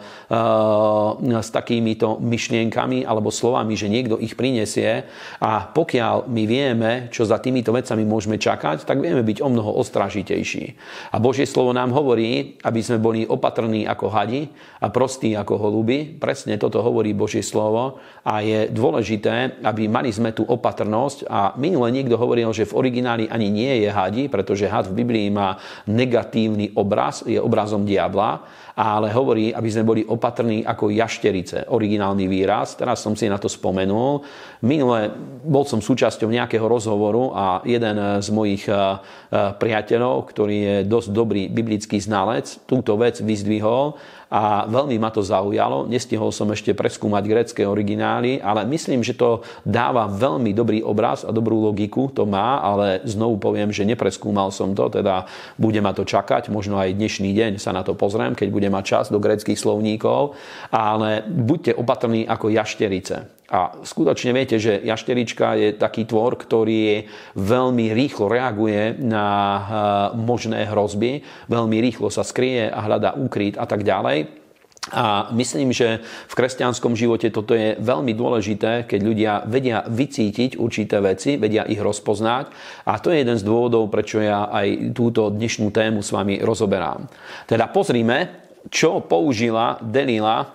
myšlienkami alebo slovami, že niekto ich prinesie, a pokiaľ my vieme, čo za týmito vecami môžeme čakať, tak vieme byť o mnoho ostražitejší. A Božie slovo nám hovorí, aby sme boli opatrní ako hadi a prostí ako holuby. Presne toto hovorí Božie slovo a je dôležité, aby mali sme tú opatrnosť. A minule niekto hovoril, že v origináli ani nie je hadi, pretože had v Biblii má negatívny obraz, je obrazom diabla, ale hovorí, aby sme boli opatrní ako jašterice, originálny výraz. Teraz som si na to spomenul. Minule bol som súčasťou nejakého rozhovoru a jeden z mojich priateľov, ktorý je dosť dobrý biblický znalec, túto vec vyzdvihol a veľmi ma to zaujalo. Nestihol som ešte preskúmať grécké originály, ale myslím, že to dáva veľmi dobrý obraz a dobrú logiku to má, ale znovu poviem, že nepreskúmal som to, teda bude ma to čakať, možno aj dnešný deň sa na to pozriem, keď bude mať čas do gréckych slovníkov, ale buďte opatrní ako jašterice. A skutočne viete, že jašterička je taký tvor, ktorý veľmi rýchlo reaguje na možné hrozby, veľmi rýchlo sa skrie a hľadá úkryt a tak ďalej. A myslím, že v kresťanskom živote toto je veľmi dôležité, keď ľudia vedia vycítiť určité veci, vedia ich rozpoznať. A to je jeden z dôvodov, prečo ja aj túto dnešnú tému s vami rozoberám. Teda pozrime, čo použila Delila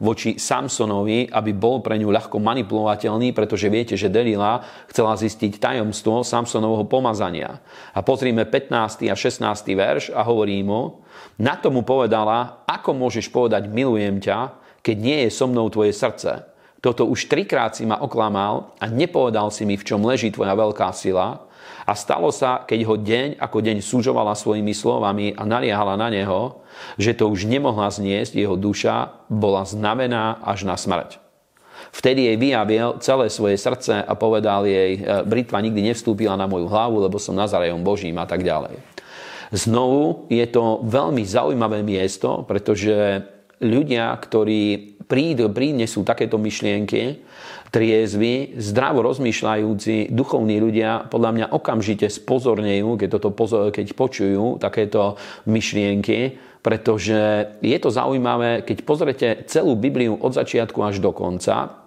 voči Samsonovi, aby bol pre ňu ľahko manipulovateľný, pretože viete, že Delila chcela zistiť tajomstvo Samsonovho pomazania. A pozrime 15. a 16. verš a hovorí mu: na tomu povedala, ako môžeš povedať milujem ťa, keď nie je so mnou tvoje srdce. Toto už 3-krát si ma oklamal a nepovedal si mi, v čom leží tvoja veľká sila. A stalo sa, keď ho deň ako deň súžovala svojimi slovami a naliehala na neho, že to už nemohla zniesť jeho duša, bola znavená až na smrť. Vtedy jej vyjavil celé svoje srdce a povedal jej, britva nikdy nevstúpila na moju hlavu, lebo som Nazarejom Božím a tak ďalej. Znovu je to veľmi zaujímavé miesto, pretože ľudia, ktorí prinesú takéto myšlienky, triezvi, zdravo rozmýšľajúci, duchovní ľudia, podľa mňa okamžite spozornejú, keď počujú takéto myšlienky, pretože je to zaujímavé, keď pozrete celú Bibliu od začiatku až do konca,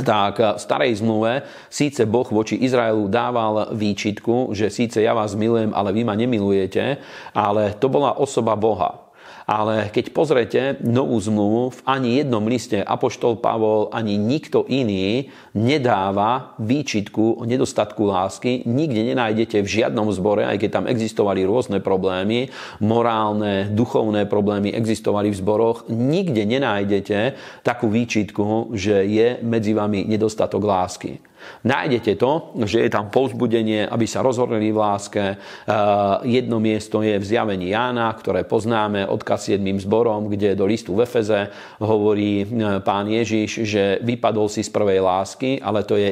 tak v starej zmluve síce Boh voči Izraelu dával výčitku, že síce ja vás milujem, ale vy ma nemilujete, ale to bola osoba Boha. Ale keď pozrete novú zmluvu, v ani jednom liste apoštol Pavol ani nikto iný nedáva výčitku o nedostatku lásky. Nikde nenájdete v žiadnom zbore, aj keď tam existovali rôzne problémy, morálne, duchovné problémy existovali v zboroch. Nikde nenájdete takú výčitku, že je medzi vami nedostatok lásky. Nájdete to, že je tam povzbudenie, aby sa rozhorili v láske. Jedno miesto je v Zjavení Jána, ktoré poznáme, odkaz 7. zborom, kde do listu v Efeze hovorí pán Ježiš, že vypadol si z prvej lásky, ale to je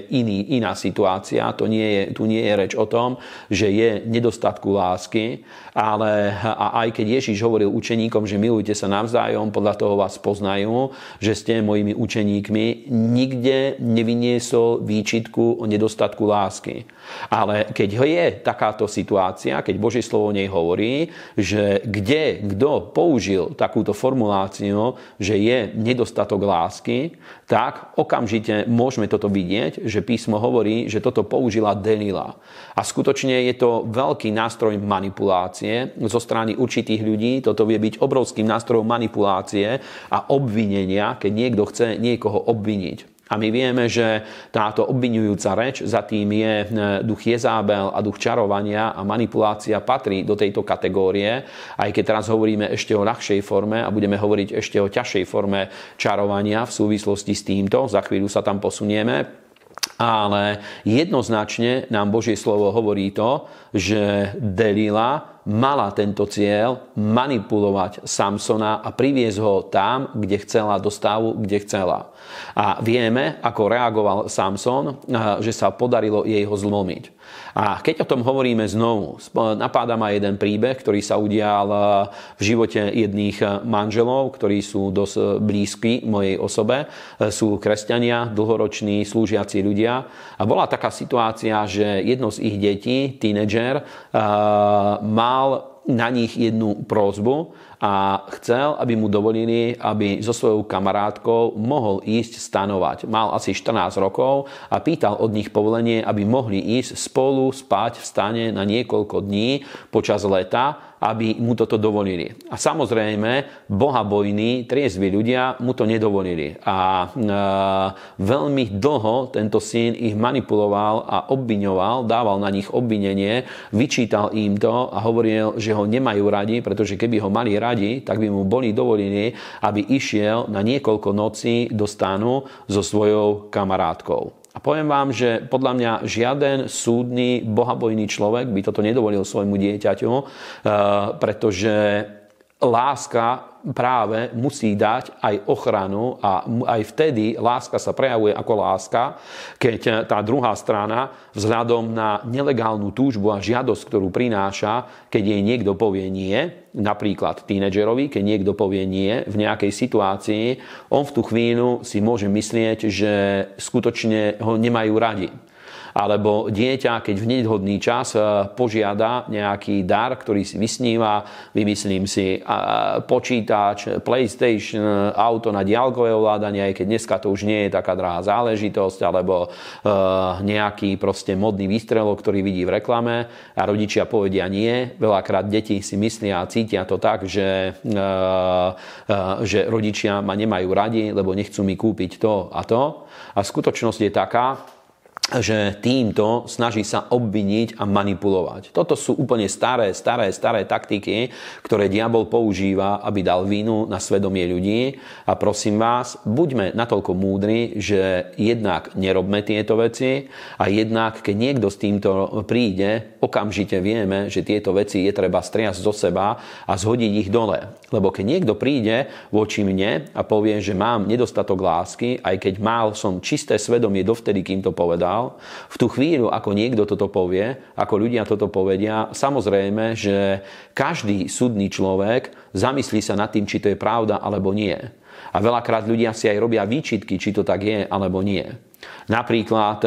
iná situácia. Tu nie je reč o tom, že je nedostatku lásky, ale a aj keď Ježiš hovoril učeníkom, že milujte sa navzájom, podľa toho vás poznajú, že ste mojimi učeníkmi, nikde nevyniesol výčitku o nedostatku lásky. Ale keď je takáto situácia, keď Božie slovo o nej hovorí, že kto použil takúto formuláciu, že je nedostatok lásky, tak okamžite môžeme toto vidieť, že písmo hovorí, že toto použila Delila. A skutočne je to veľký nástroj manipulácie zo strany určitých ľudí. Toto vie byť obrovským nástrojom manipulácie a obvinenia, keď niekto chce niekoho obviniť. A my vieme, že táto obviňujúca reč, za tým je duch Jezábel a duch čarovania a manipulácia patrí do tejto kategórie, aj keď teraz hovoríme ešte o ľahšej forme a budeme hovoriť ešte o ťažšej forme čarovania v súvislosti s týmto, za chvíľu sa tam posunieme. Ale jednoznačne nám Božie slovo hovorí to, že Delila mala tento cieľ manipulovať Samsona a priviesť ho tam, kde chcela, do stavu, kde chcela. A vieme, ako reagoval Samson, že sa podarilo jej ho zlomiť. A keď o tom hovoríme znovu, napáda ma jeden príbeh, ktorý sa udial v živote jedných manželov, ktorí sú dosť blízki mojej osobe. Sú kresťania, dlhoroční, slúžiaci ľudia. A bola taká situácia, že jedno z ich detí, tínedžer, mal na nich jednu prosbu a chcel, aby mu dovolili, aby so svojou kamarátkou mohol ísť stanovať. Mal asi 14 rokov a pýtal od nich povolenie, aby mohli ísť spolu spať v stane na niekoľko dní počas leta, aby mu toto dovolili. A samozrejme, bohabojní, triezvi ľudia mu to nedovolili. A veľmi dlho tento syn ich manipuloval a obviňoval, dával na nich obvinenie, vyčítal im to a hovoril, že ho nemajú radi, pretože keby ho mali radi, tak by mu boli dovolili, aby išiel na niekoľko nocí do stanu so svojou kamarátkou. A poviem vám, že podľa mňa žiaden súdny, bohabojný človek by toto nedovolil svojmu dieťaťu, pretože láska práve musí dať aj ochranu a aj vtedy láska sa prejavuje ako láska, keď tá druhá strana vzhľadom na nelegálnu túžbu a žiadosť, ktorú prináša, keď jej niekto povie nie, napríklad tínedžerovi, keď niekto povie nie v nejakej situácii, on v tú chvíľu si môže myslieť, že skutočne ho nemajú radi. Alebo dieťa, keď v nevhodný čas požiada nejaký dar, ktorý si vysníva, vymyslím si počítač, PlayStation, auto na diaľkové ovládanie, aj keď dneska to už nie je taká drahá záležitosť, alebo nejaký proste modný výstrelok, ktorý vidí v reklame a rodičia povedia nie. Veľakrát deti si myslia a cítia to tak, že rodičia ma nemajú radi, lebo nechcú mi kúpiť to a to. A skutočnosť je taká, že týmto snaží sa obviniť a manipulovať. Toto sú úplne staré taktiky, ktoré diabol používa, aby dal vinu na svedomie ľudí. A prosím vás, buďme natoľko múdri, že jednak nerobme tieto veci a jednak, keď niekto s týmto príde, okamžite vieme, že tieto veci je treba striasť zo seba a zhodiť ich dole. Lebo keď niekto príde voči mne a povie, že mám nedostatok lásky, aj keď mal som čisté svedomie dovtedy, kým to povedal, v tú chvíľu, ako niekto toto povie, ako ľudia toto povedia, samozrejme, že každý súdny človek zamyslí sa nad tým, či to je pravda alebo nie. A veľakrát ľudia si aj robia výčitky, či to tak je alebo nie. Napríklad,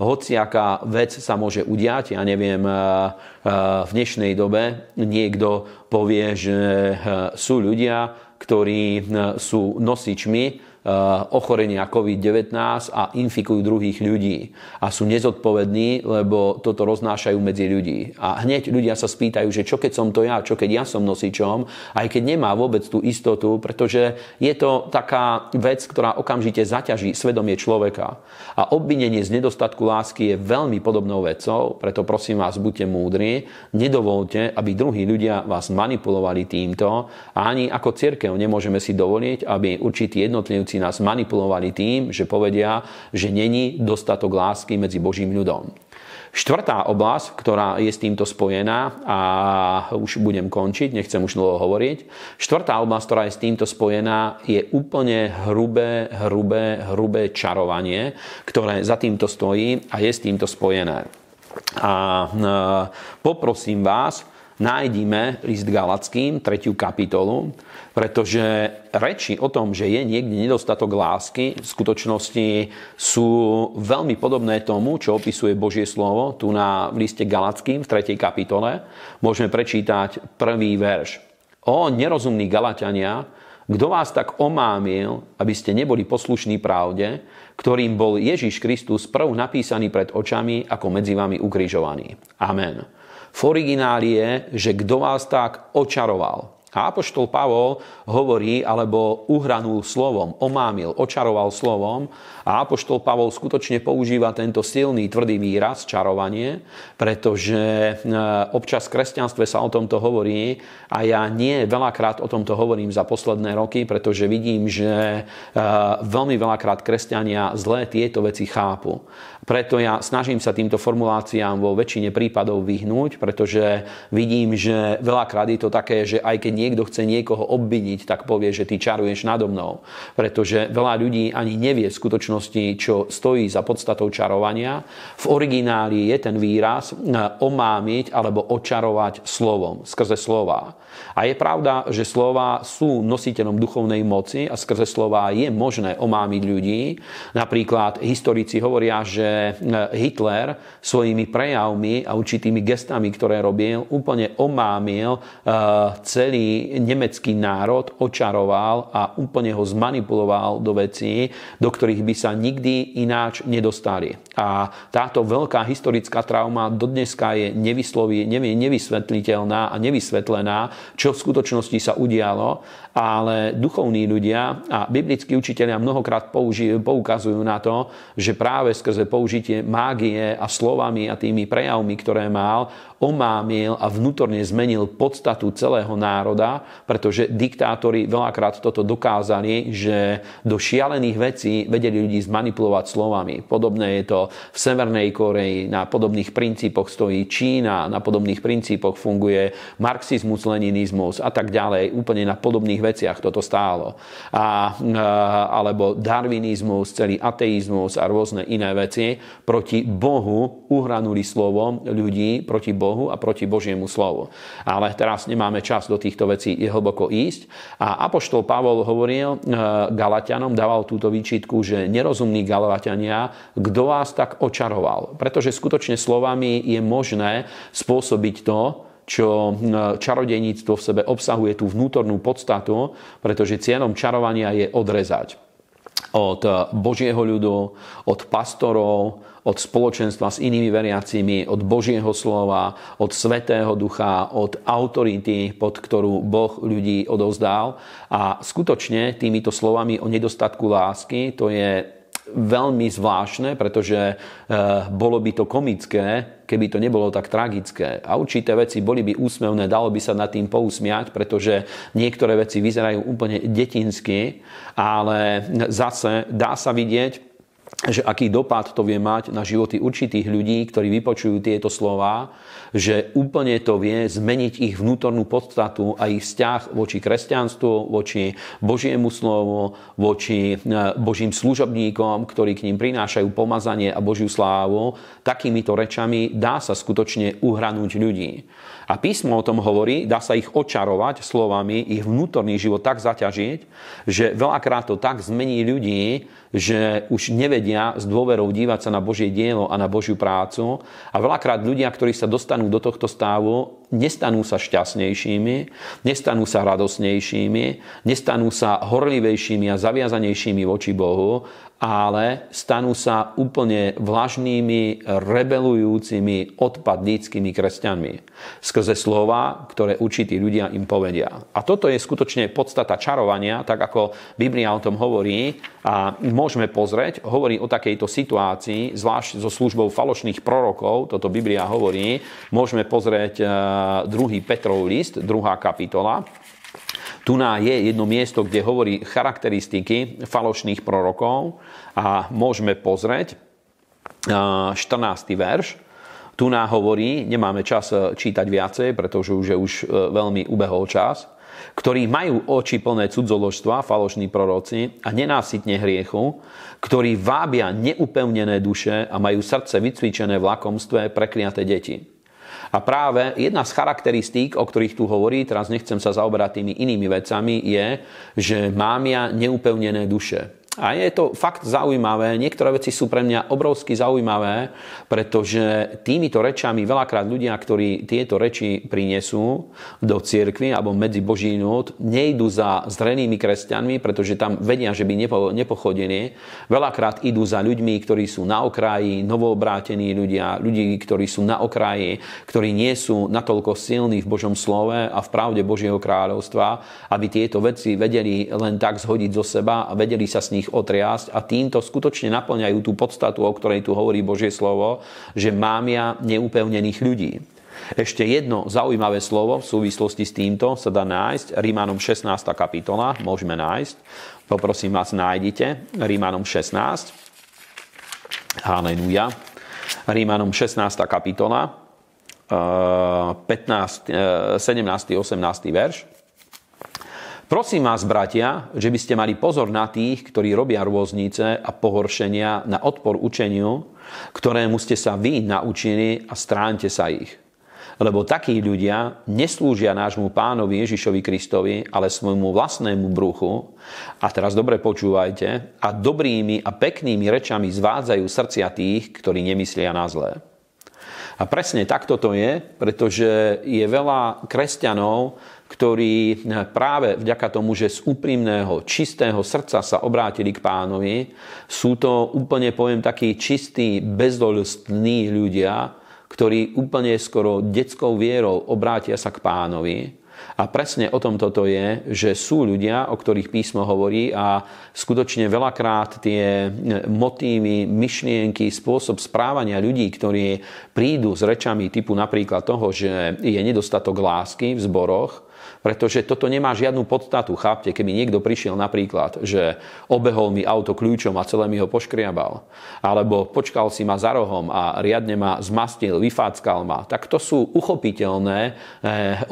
hociaká vec sa môže udiať, ja neviem, v dnešnej dobe niekto povie, že sú ľudia, ktorí sú nosičmi ochorenia COVID-19 a infikujú druhých ľudí. A sú nezodpovední, lebo toto roznášajú medzi ľudí. A hneď ľudia sa spýtajú, že čo keď som to ja, čo keď ja som nosičom, aj keď nemá vôbec tú istotu, pretože je to taká vec, ktorá okamžite zaťaží svedomie človeka. A obvinenie z nedostatku lásky je veľmi podobnou vecou, preto prosím vás, buďte múdri, nedovolte, aby druhí ľudia vás manipulovali týmto a ani ako cirkev nemôžeme si dovoliť, aby určití jednotlivci nás manipulovali tým, že povedia, že není dostatok lásky medzi Božím ľudom. Štvrtá oblasť, ktorá je s týmto spojená, a už budem končiť, nechcem už dlho hovoriť. Štvrtá oblasť, ktorá je s týmto spojená, je úplne hrubé čarovanie, ktoré za týmto stojí a je s týmto spojené. A poprosím vás, nájdime list Galackým, 3. kapitolu, pretože reči o tom, že je niekde nedostatok lásky, v skutočnosti sú veľmi podobné tomu, čo opisuje Božie slovo tu na liste Galackým v 3. kapitole. Môžeme prečítať prvý verš. O nerozumní Galaťania, kto vás tak omámil, aby ste neboli poslušní pravde, ktorým bol Ježiš Kristus prv napísaný pred očami, ako medzi vami ukrižovaný. Amen. V origináli je, že kto vás tak očaroval. A apoštol Pavol hovorí, alebo uhranul slovom, omámil, očaroval slovom. A apoštol Pavol skutočne používa tento silný, tvrdý výraz, čarovanie, pretože občas v kresťanstve sa o tomto hovorí a ja nie veľakrát o tomto hovorím za posledné roky, pretože vidím, že veľmi veľakrát kresťania zle tieto veci chápu. Preto ja snažím sa týmto formuláciám vo väčšine prípadov vyhnúť, pretože vidím, že veľakrát je to také, že aj keď niekto chce niekoho obviniť, tak povie, že ty čaruješ nado mnou. Pretože veľa ľudí ani nevie v skutočnosti, čo stojí za podstatou čarovania. V origináli je ten výraz omámiť alebo očarovať slovom, skrze slová. A je pravda, že slová sú nositeľom duchovnej moci a skrze slová je možné omámiť ľudí. Napríklad historici hovoria, že Hitler svojimi prejavmi a určitými gestami, ktoré robil, úplne omámil celý nemecký národ, očaroval a úplne ho zmanipuloval do vecí, do ktorých by sa nikdy ináč nedostali. A táto veľká historická trauma dodneska je nevysvetliteľná a nevysvetlená, čo v skutočnosti sa udialo, ale duchovní ľudia a biblickí učitelia mnohokrát poukazujú na to, že práve skrze použitie mágie a slovami a tými prejavmi, ktoré mal, omámil a vnútorne zmenil podstatu celého národa, pretože diktátori veľakrát toto dokázali, že do šialených vecí vedeli ľudí zmanipulovať slovami. Podobné je to v Severnej Koreji, na podobných princípoch stojí Čína, na podobných princípoch funguje marxizmus, leninizmus a tak ďalej. Úplne na podobných veciach toto stálo. Alebo darwinizmus, celý ateizmus a rôzne iné veci proti Bohu uhranuli slovom ľudí, proti Bohu a proti Božiemu slovu. Ale teraz nemáme čas do týchto vecí hlboko ísť. A apoštol Pavol hovoril Galaťanom, dával túto výčitku, že nerozumní Galaťania, kto vás tak očaroval. Pretože skutočne slovami je možné spôsobiť to, čo čarodejníctvo v sebe obsahuje, tú vnútornú podstatu, pretože cieľom čarovania je odrezať od Božieho ľudu, od pastorov, od spoločenstva s inými veriacimi, od Božieho slova, od Svätého Ducha, od autority, pod ktorú Boh ľudí odovzdal. A skutočne týmito slovami o nedostatku lásky, to je veľmi zvláštne, pretože bolo by to komické, keby to nebolo tak tragické. A určité veci boli by úsmevné, dalo by sa nad tým pousmiať, pretože niektoré veci vyzerajú úplne detinsky, ale zase dá sa vidieť, že aký dopad to vie mať na životy určitých ľudí, ktorí vypočujú tieto slová, že úplne to vie zmeniť ich vnútornú podstatu a ich vzťah voči kresťanstvu, voči Božiemu slovu, voči Božím služobníkom, ktorí k ním prinášajú pomazanie a Božiu slávu. Takýmito rečami dá sa skutočne uhranúť ľudí. A písmo o tom hovorí, dá sa ich očarovať slovami, ich vnútorný život tak zaťažiť, že veľakrát to tak zmení ľudí, že už nevedia s dôverou dívať sa na Božie dielo a na Božiu prácu. A veľakrát ľudia, ktorí sa dostanú do tohto stavu, nestanú sa šťastnejšími, nestanú sa radosnejšími, nestanú sa horlivejšími a zaviazanejšími voči Bohu, ale stanú sa úplne vlažnými, rebelujúcimi, odpadlíckymi kresťanmi. Skrze slova, ktoré určití ľudia im povedia. A toto je skutočne podstata čarovania, tak ako Biblia o tom hovorí. A môžeme pozrieť, hovorí o takejto situácii, zvlášť so službou falošných prorokov, toto Biblia hovorí. Môžeme pozrieť 2. Petrov list, 2. kapitola. Tu je jedno miesto, kde hovorí charakteristiky falošných prorokov a môžeme pozrieť 14. verš. Tu hovorí, nemáme čas čítať viacej, pretože už veľmi ubehol čas, ktorí majú oči plné cudzoložstva, falošní proroci, a nenásytne hriechu, ktorí vábia neupevnené duše a majú srdce vycvičené v lakomstve, prekliaté deti. A práve jedna z charakteristík, o ktorých tu hovorí, teraz nechcem sa zaoberať tými inými vecami, je, že mám ja neupevnené duše. A je to fakt zaujímavé, niektoré veci sú pre mňa obrovsky zaujímavé, pretože týmito rečami veľakrát ľudia, ktorí tieto reči prinesú do cirkvi alebo medzi Boží ľud, nejdú za zrenými kresťanmi, pretože tam vedia, že by nepochodili. Veľakrát idú za ľuďmi, ktorí sú na okraji, novoobrátení ľudia, ľudí, ktorí sú na okraji, ktorí nie sú natoľko silní v Božom slove a v pravde Božieho kráľovstva, aby tieto veci vedeli len tak zhodiť zo seba a vedeli sa s nich otriasť, a týmto skutočne naplňajú tú podstatu, o ktorej tu hovorí Božie slovo, že mám ja neupevnených ľudí. Ešte jedno zaujímavé slovo v súvislosti s týmto sa dá nájsť Rímanom 16. kapitola, môžeme nájsť. Poprosím vás, nájdite Rímanom 16. Haleluja. Rímanom 16. kapitola 17. 18. verš. Prosím vás, bratia, že by ste mali pozor na tých, ktorí robia rôznice a pohoršenia na odpor učeniu, ktorému ste sa vy naučili, a stráňte sa ich. Lebo takí ľudia neslúžia nášmu pánovi Ježišovi Kristovi, ale svojmu vlastnému bruchu. A teraz dobre počúvajte. A dobrými a peknými rečami zvádzajú srdcia tých, ktorí nemyslia na zlé. A presne takto to je, pretože je veľa kresťanov, ktorí práve vďaka tomu, že z úprimného, čistého srdca sa obrátili k pánovi, sú to úplne, poviem, takí čistí, bezdolstní ľudia, ktorí úplne skoro detskou vierou obrátia sa k pánovi. A presne o tom toto je, že sú ľudia, o ktorých písmo hovorí, a skutočne veľakrát tie motívy, myšlienky, spôsob správania ľudí, ktorí prídu s rečami typu napríklad toho, že je nedostatok lásky v zboroch, pretože toto nemá žiadnu podstatu. Chápte, keby niekto prišiel napríklad, že obehol mi auto kľúčom a celé mi ho poškriabal, alebo počkal si ma za rohom a riadne ma zmastil, vyfáckal ma, tak to sú uchopiteľné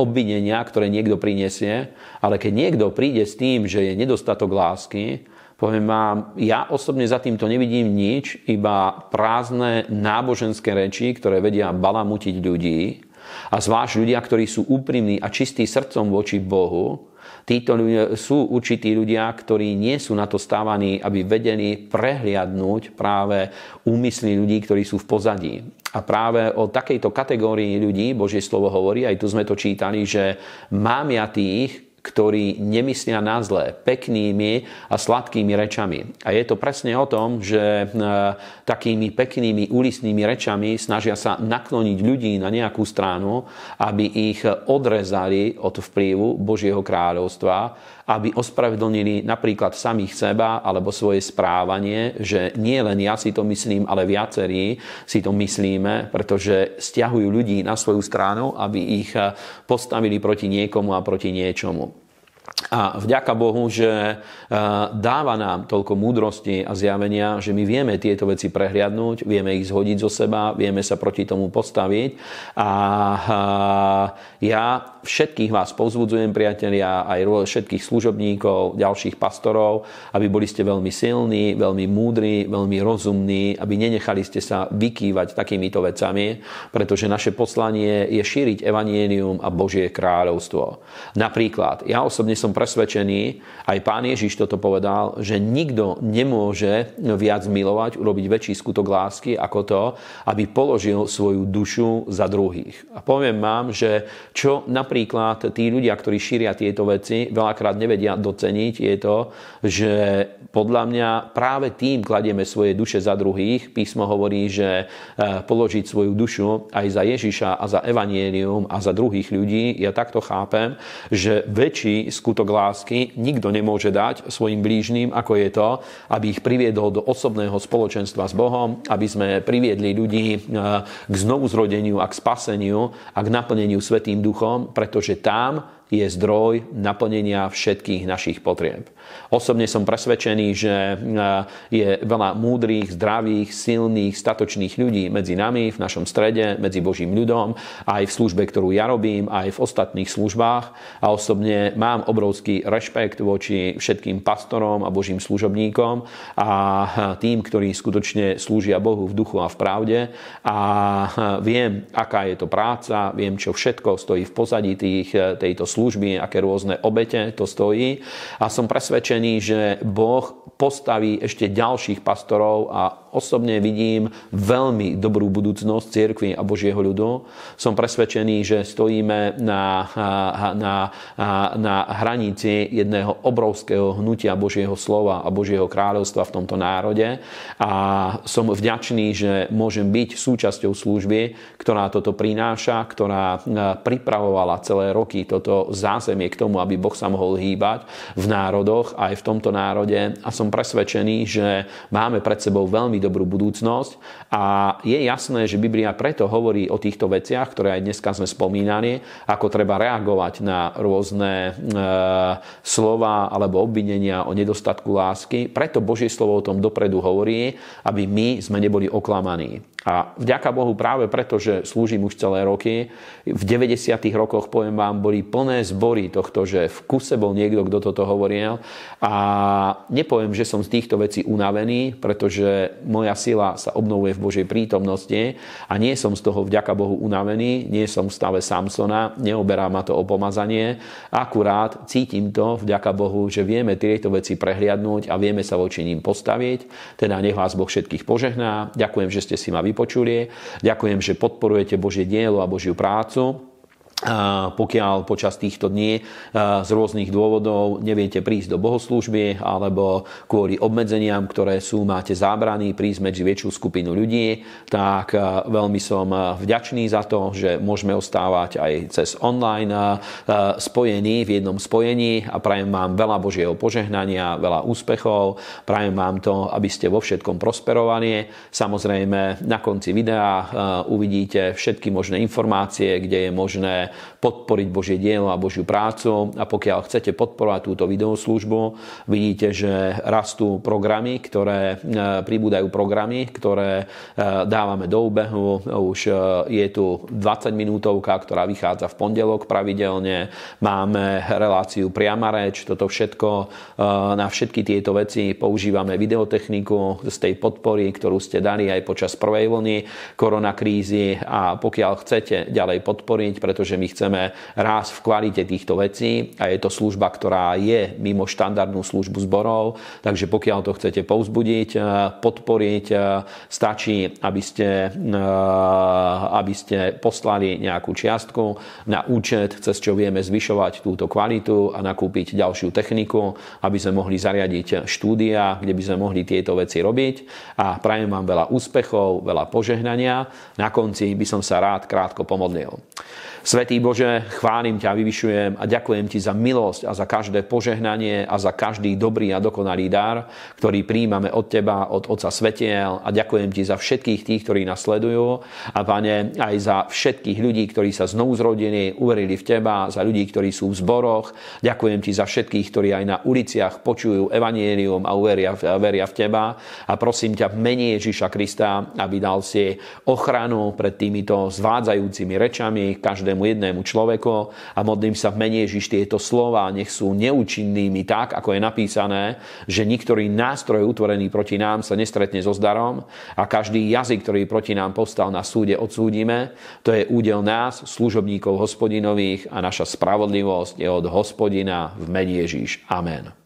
obvinenia, ktoré niekto prinesie. Ale keď niekto príde s tým, že je nedostatok lásky, poviem vám, ja osobne za týmto nevidím nič, iba prázdne náboženské reči, ktoré vedia balamutiť ľudí. A zvlášť ľudia, ktorí sú úprimní a čistí srdcom voči Bohu, títo ľudia, sú určití ľudia, ktorí nie sú na to stávaní, aby vedeli prehliadnúť práve úmysly ľudí, ktorí sú v pozadí. A práve o takejto kategórii ľudí Božie slovo hovorí, aj tu sme to čítali, že mám ja tých, ktorí nemyslia na zlé peknými a sladkými rečami. A je to presne o tom, že takými peknými úlisnými rečami snažia sa nakloniť ľudí na nejakú stranu, aby ich odrezali od vplyvu Božieho kráľovstva, aby ospravedlnili napríklad samých seba alebo svoje správanie, že nie len ja si to myslím, ale viacerí si to myslíme, pretože stiahujú ľudí na svoju stranu, aby ich postavili proti niekomu a proti niečomu. A vďaka Bohu, že dáva nám toľko múdrosti a zjavenia, že my vieme tieto veci prehliadnúť, vieme ich zhodiť zo seba, vieme sa proti tomu postaviť. A ja všetkých vás povzbudzujem, priatelia, aj všetkých služobníkov, ďalších pastorov, aby boli ste veľmi silní, veľmi múdri, veľmi rozumní, aby nenechali ste sa vykývať takýmito vecami, pretože naše poslanie je šíriť evanjelium a Božie kráľovstvo. Napríklad, ja osobne som presvedčený, aj Pán Ježiš toto povedal, že nikto nemôže viac milovať, urobiť väčší skutok lásky ako to, aby položil svoju dušu za druhých. A poviem vám, že čo napríklad tí ľudia, ktorí šíria tieto veci, veľakrát nevedia doceniť, je to, že podľa mňa práve tým kladieme svoje duše za druhých. Písmo hovorí, že položiť svoju dušu aj za Ježiša a za evanjelium a za druhých ľudí, ja takto chápem, že väčší skutok lásky nikto nemôže dať svojim blížnym, ako je to, aby ich priviedol do osobného spoločenstva s Bohom, aby sme priviedli ľudí k znovuzrodeniu a k spaseniu a k naplneniu Svätým Duchom, pretože tam je zdroj naplnenia všetkých našich potrieb. Osobne som presvedčený, že je veľa múdrych, zdravých, silných, statočných ľudí medzi nami, v našom strede, medzi Božím ľudom, aj v službe, ktorú ja robím, aj v ostatných službách. A osobne mám obrovský rešpekt voči všetkým pastorom a Božím služobníkom a tým, ktorí skutočne slúžia Bohu v duchu a v pravde. A viem, aká je to práca, viem, čo všetko stojí v pozadí tejto služby, aké rôzne obete to stojí. A som presvedčený, že Boh postaví ešte ďalších pastorov a osobne vidím veľmi dobrú budúcnosť cirkvi a Božieho ľudu. Som presvedčený, že stojíme na hranici jedného obrovského hnutia Božieho slova a Božieho kráľovstva v tomto národe. A som vďačný, že môžem byť súčasťou služby, ktorá toto prináša, ktorá pripravovala celé roky toto zázemie k tomu, aby Boh sa mohol hýbať v národoch, aj v tomto národe. A som presvedčený, že máme pred sebou veľmi dobrú budúcnosť a je jasné, že Biblia preto hovorí o týchto veciach, ktoré aj dneska sme spomínali, ako treba reagovať na rôzne slova alebo obvinenia o nedostatku lásky. Preto Božie slovo o tom dopredu hovorí, aby my sme neboli oklamaní. A vďaka Bohu práve preto, že slúžim už celé roky, v 90. rokoch, poviem vám, boli plné zbory tohto, že v kuse bol niekto, kto toto hovoril. A nepoviem, že som z týchto vecí unavený, pretože moja sila sa obnovuje v Božej prítomnosti a nie som z toho vďaka Bohu unavený, nie som v stave Samsona, neoberá ma to o pomazanie. Akurát cítim to vďaka Bohu, že vieme tieto veci prehliadnúť a vieme sa voči ním postaviť. Teda nech vás Boh všetkých požehná. Ďakujem, že ste si ma vypočuli. Ďakujem, že podporujete Božie dielo a Božiu prácu. Pokiaľ počas týchto dní z rôznych dôvodov neviete prísť do bohoslúžby alebo kvôli obmedzeniam, ktoré sú, máte zábrany prísť medzi väčšiu skupinu ľudí, tak veľmi som vďačný za to, že môžeme ostávať aj cez online spojení v jednom spojení a prajem vám veľa Božieho požehnania, veľa úspechov, prajem vám to, aby ste vo všetkom prosperovali. Samozrejme, na konci videa uvidíte všetky možné informácie, kde je možné podporiť Božie dielo a Božiu prácu. A pokiaľ chcete podporovať túto videoslúžbu, vidíte, že rastú programy, ktoré dávame do úbehu. Už je tu 20 minútovka, ktorá vychádza v pondelok pravidelne. Máme reláciu priama reč, toto všetko, na všetky tieto veci používame videotechniku z tej podpory, ktorú ste dali aj počas prvej vlny koronakrízy. A pokiaľ chcete ďalej podporiť, pretože my chceme rásť v kvalite týchto vecí a je to služba, ktorá je mimo štandardnú službu zborov, takže pokiaľ to chcete povzbudiť, podporiť, stačí, aby ste poslali nejakú čiastku na účet, cez čo vieme zvyšovať túto kvalitu a nakúpiť ďalšiu techniku, aby sme mohli zariadiť štúdia, kde by sme mohli tieto veci robiť, a prajem vám veľa úspechov, veľa požehnania. Na konci by som sa rád krátko pomodlil. Svätý Bože, chválim ťa, vyvyšujem a ďakujem ti za milosť a za každé požehnanie a za každý dobrý a dokonalý dar, ktorý príjmame od teba, od Otca svetiel, a ďakujem ti za všetkých tých, ktorí nás sledujú, a Pane, aj za všetkých ľudí, ktorí sa znovu zrodili, uverili v teba, za ľudí, ktorí sú v zboroch. Ďakujem ti za všetkých, ktorí aj na uliciach počujú evanjelium a veria v teba, a prosím ťa v mene Ježiša Krista, aby dal si ochranu pred týmito zvádzajúcimi rečami každému jednému človeku, a modlím sa v mene Ježiš, tieto slova nech sú neúčinnými, tak ako je napísané, že niektorý nástroj utvorený proti nám sa nestretne so zdarom a každý jazyk, ktorý proti nám povstal na súde, odsúdime. To je údel nás, služobníkov Hospodinových, a naša spravodlivosť je od Hospodina v mene Ježiš. Amen.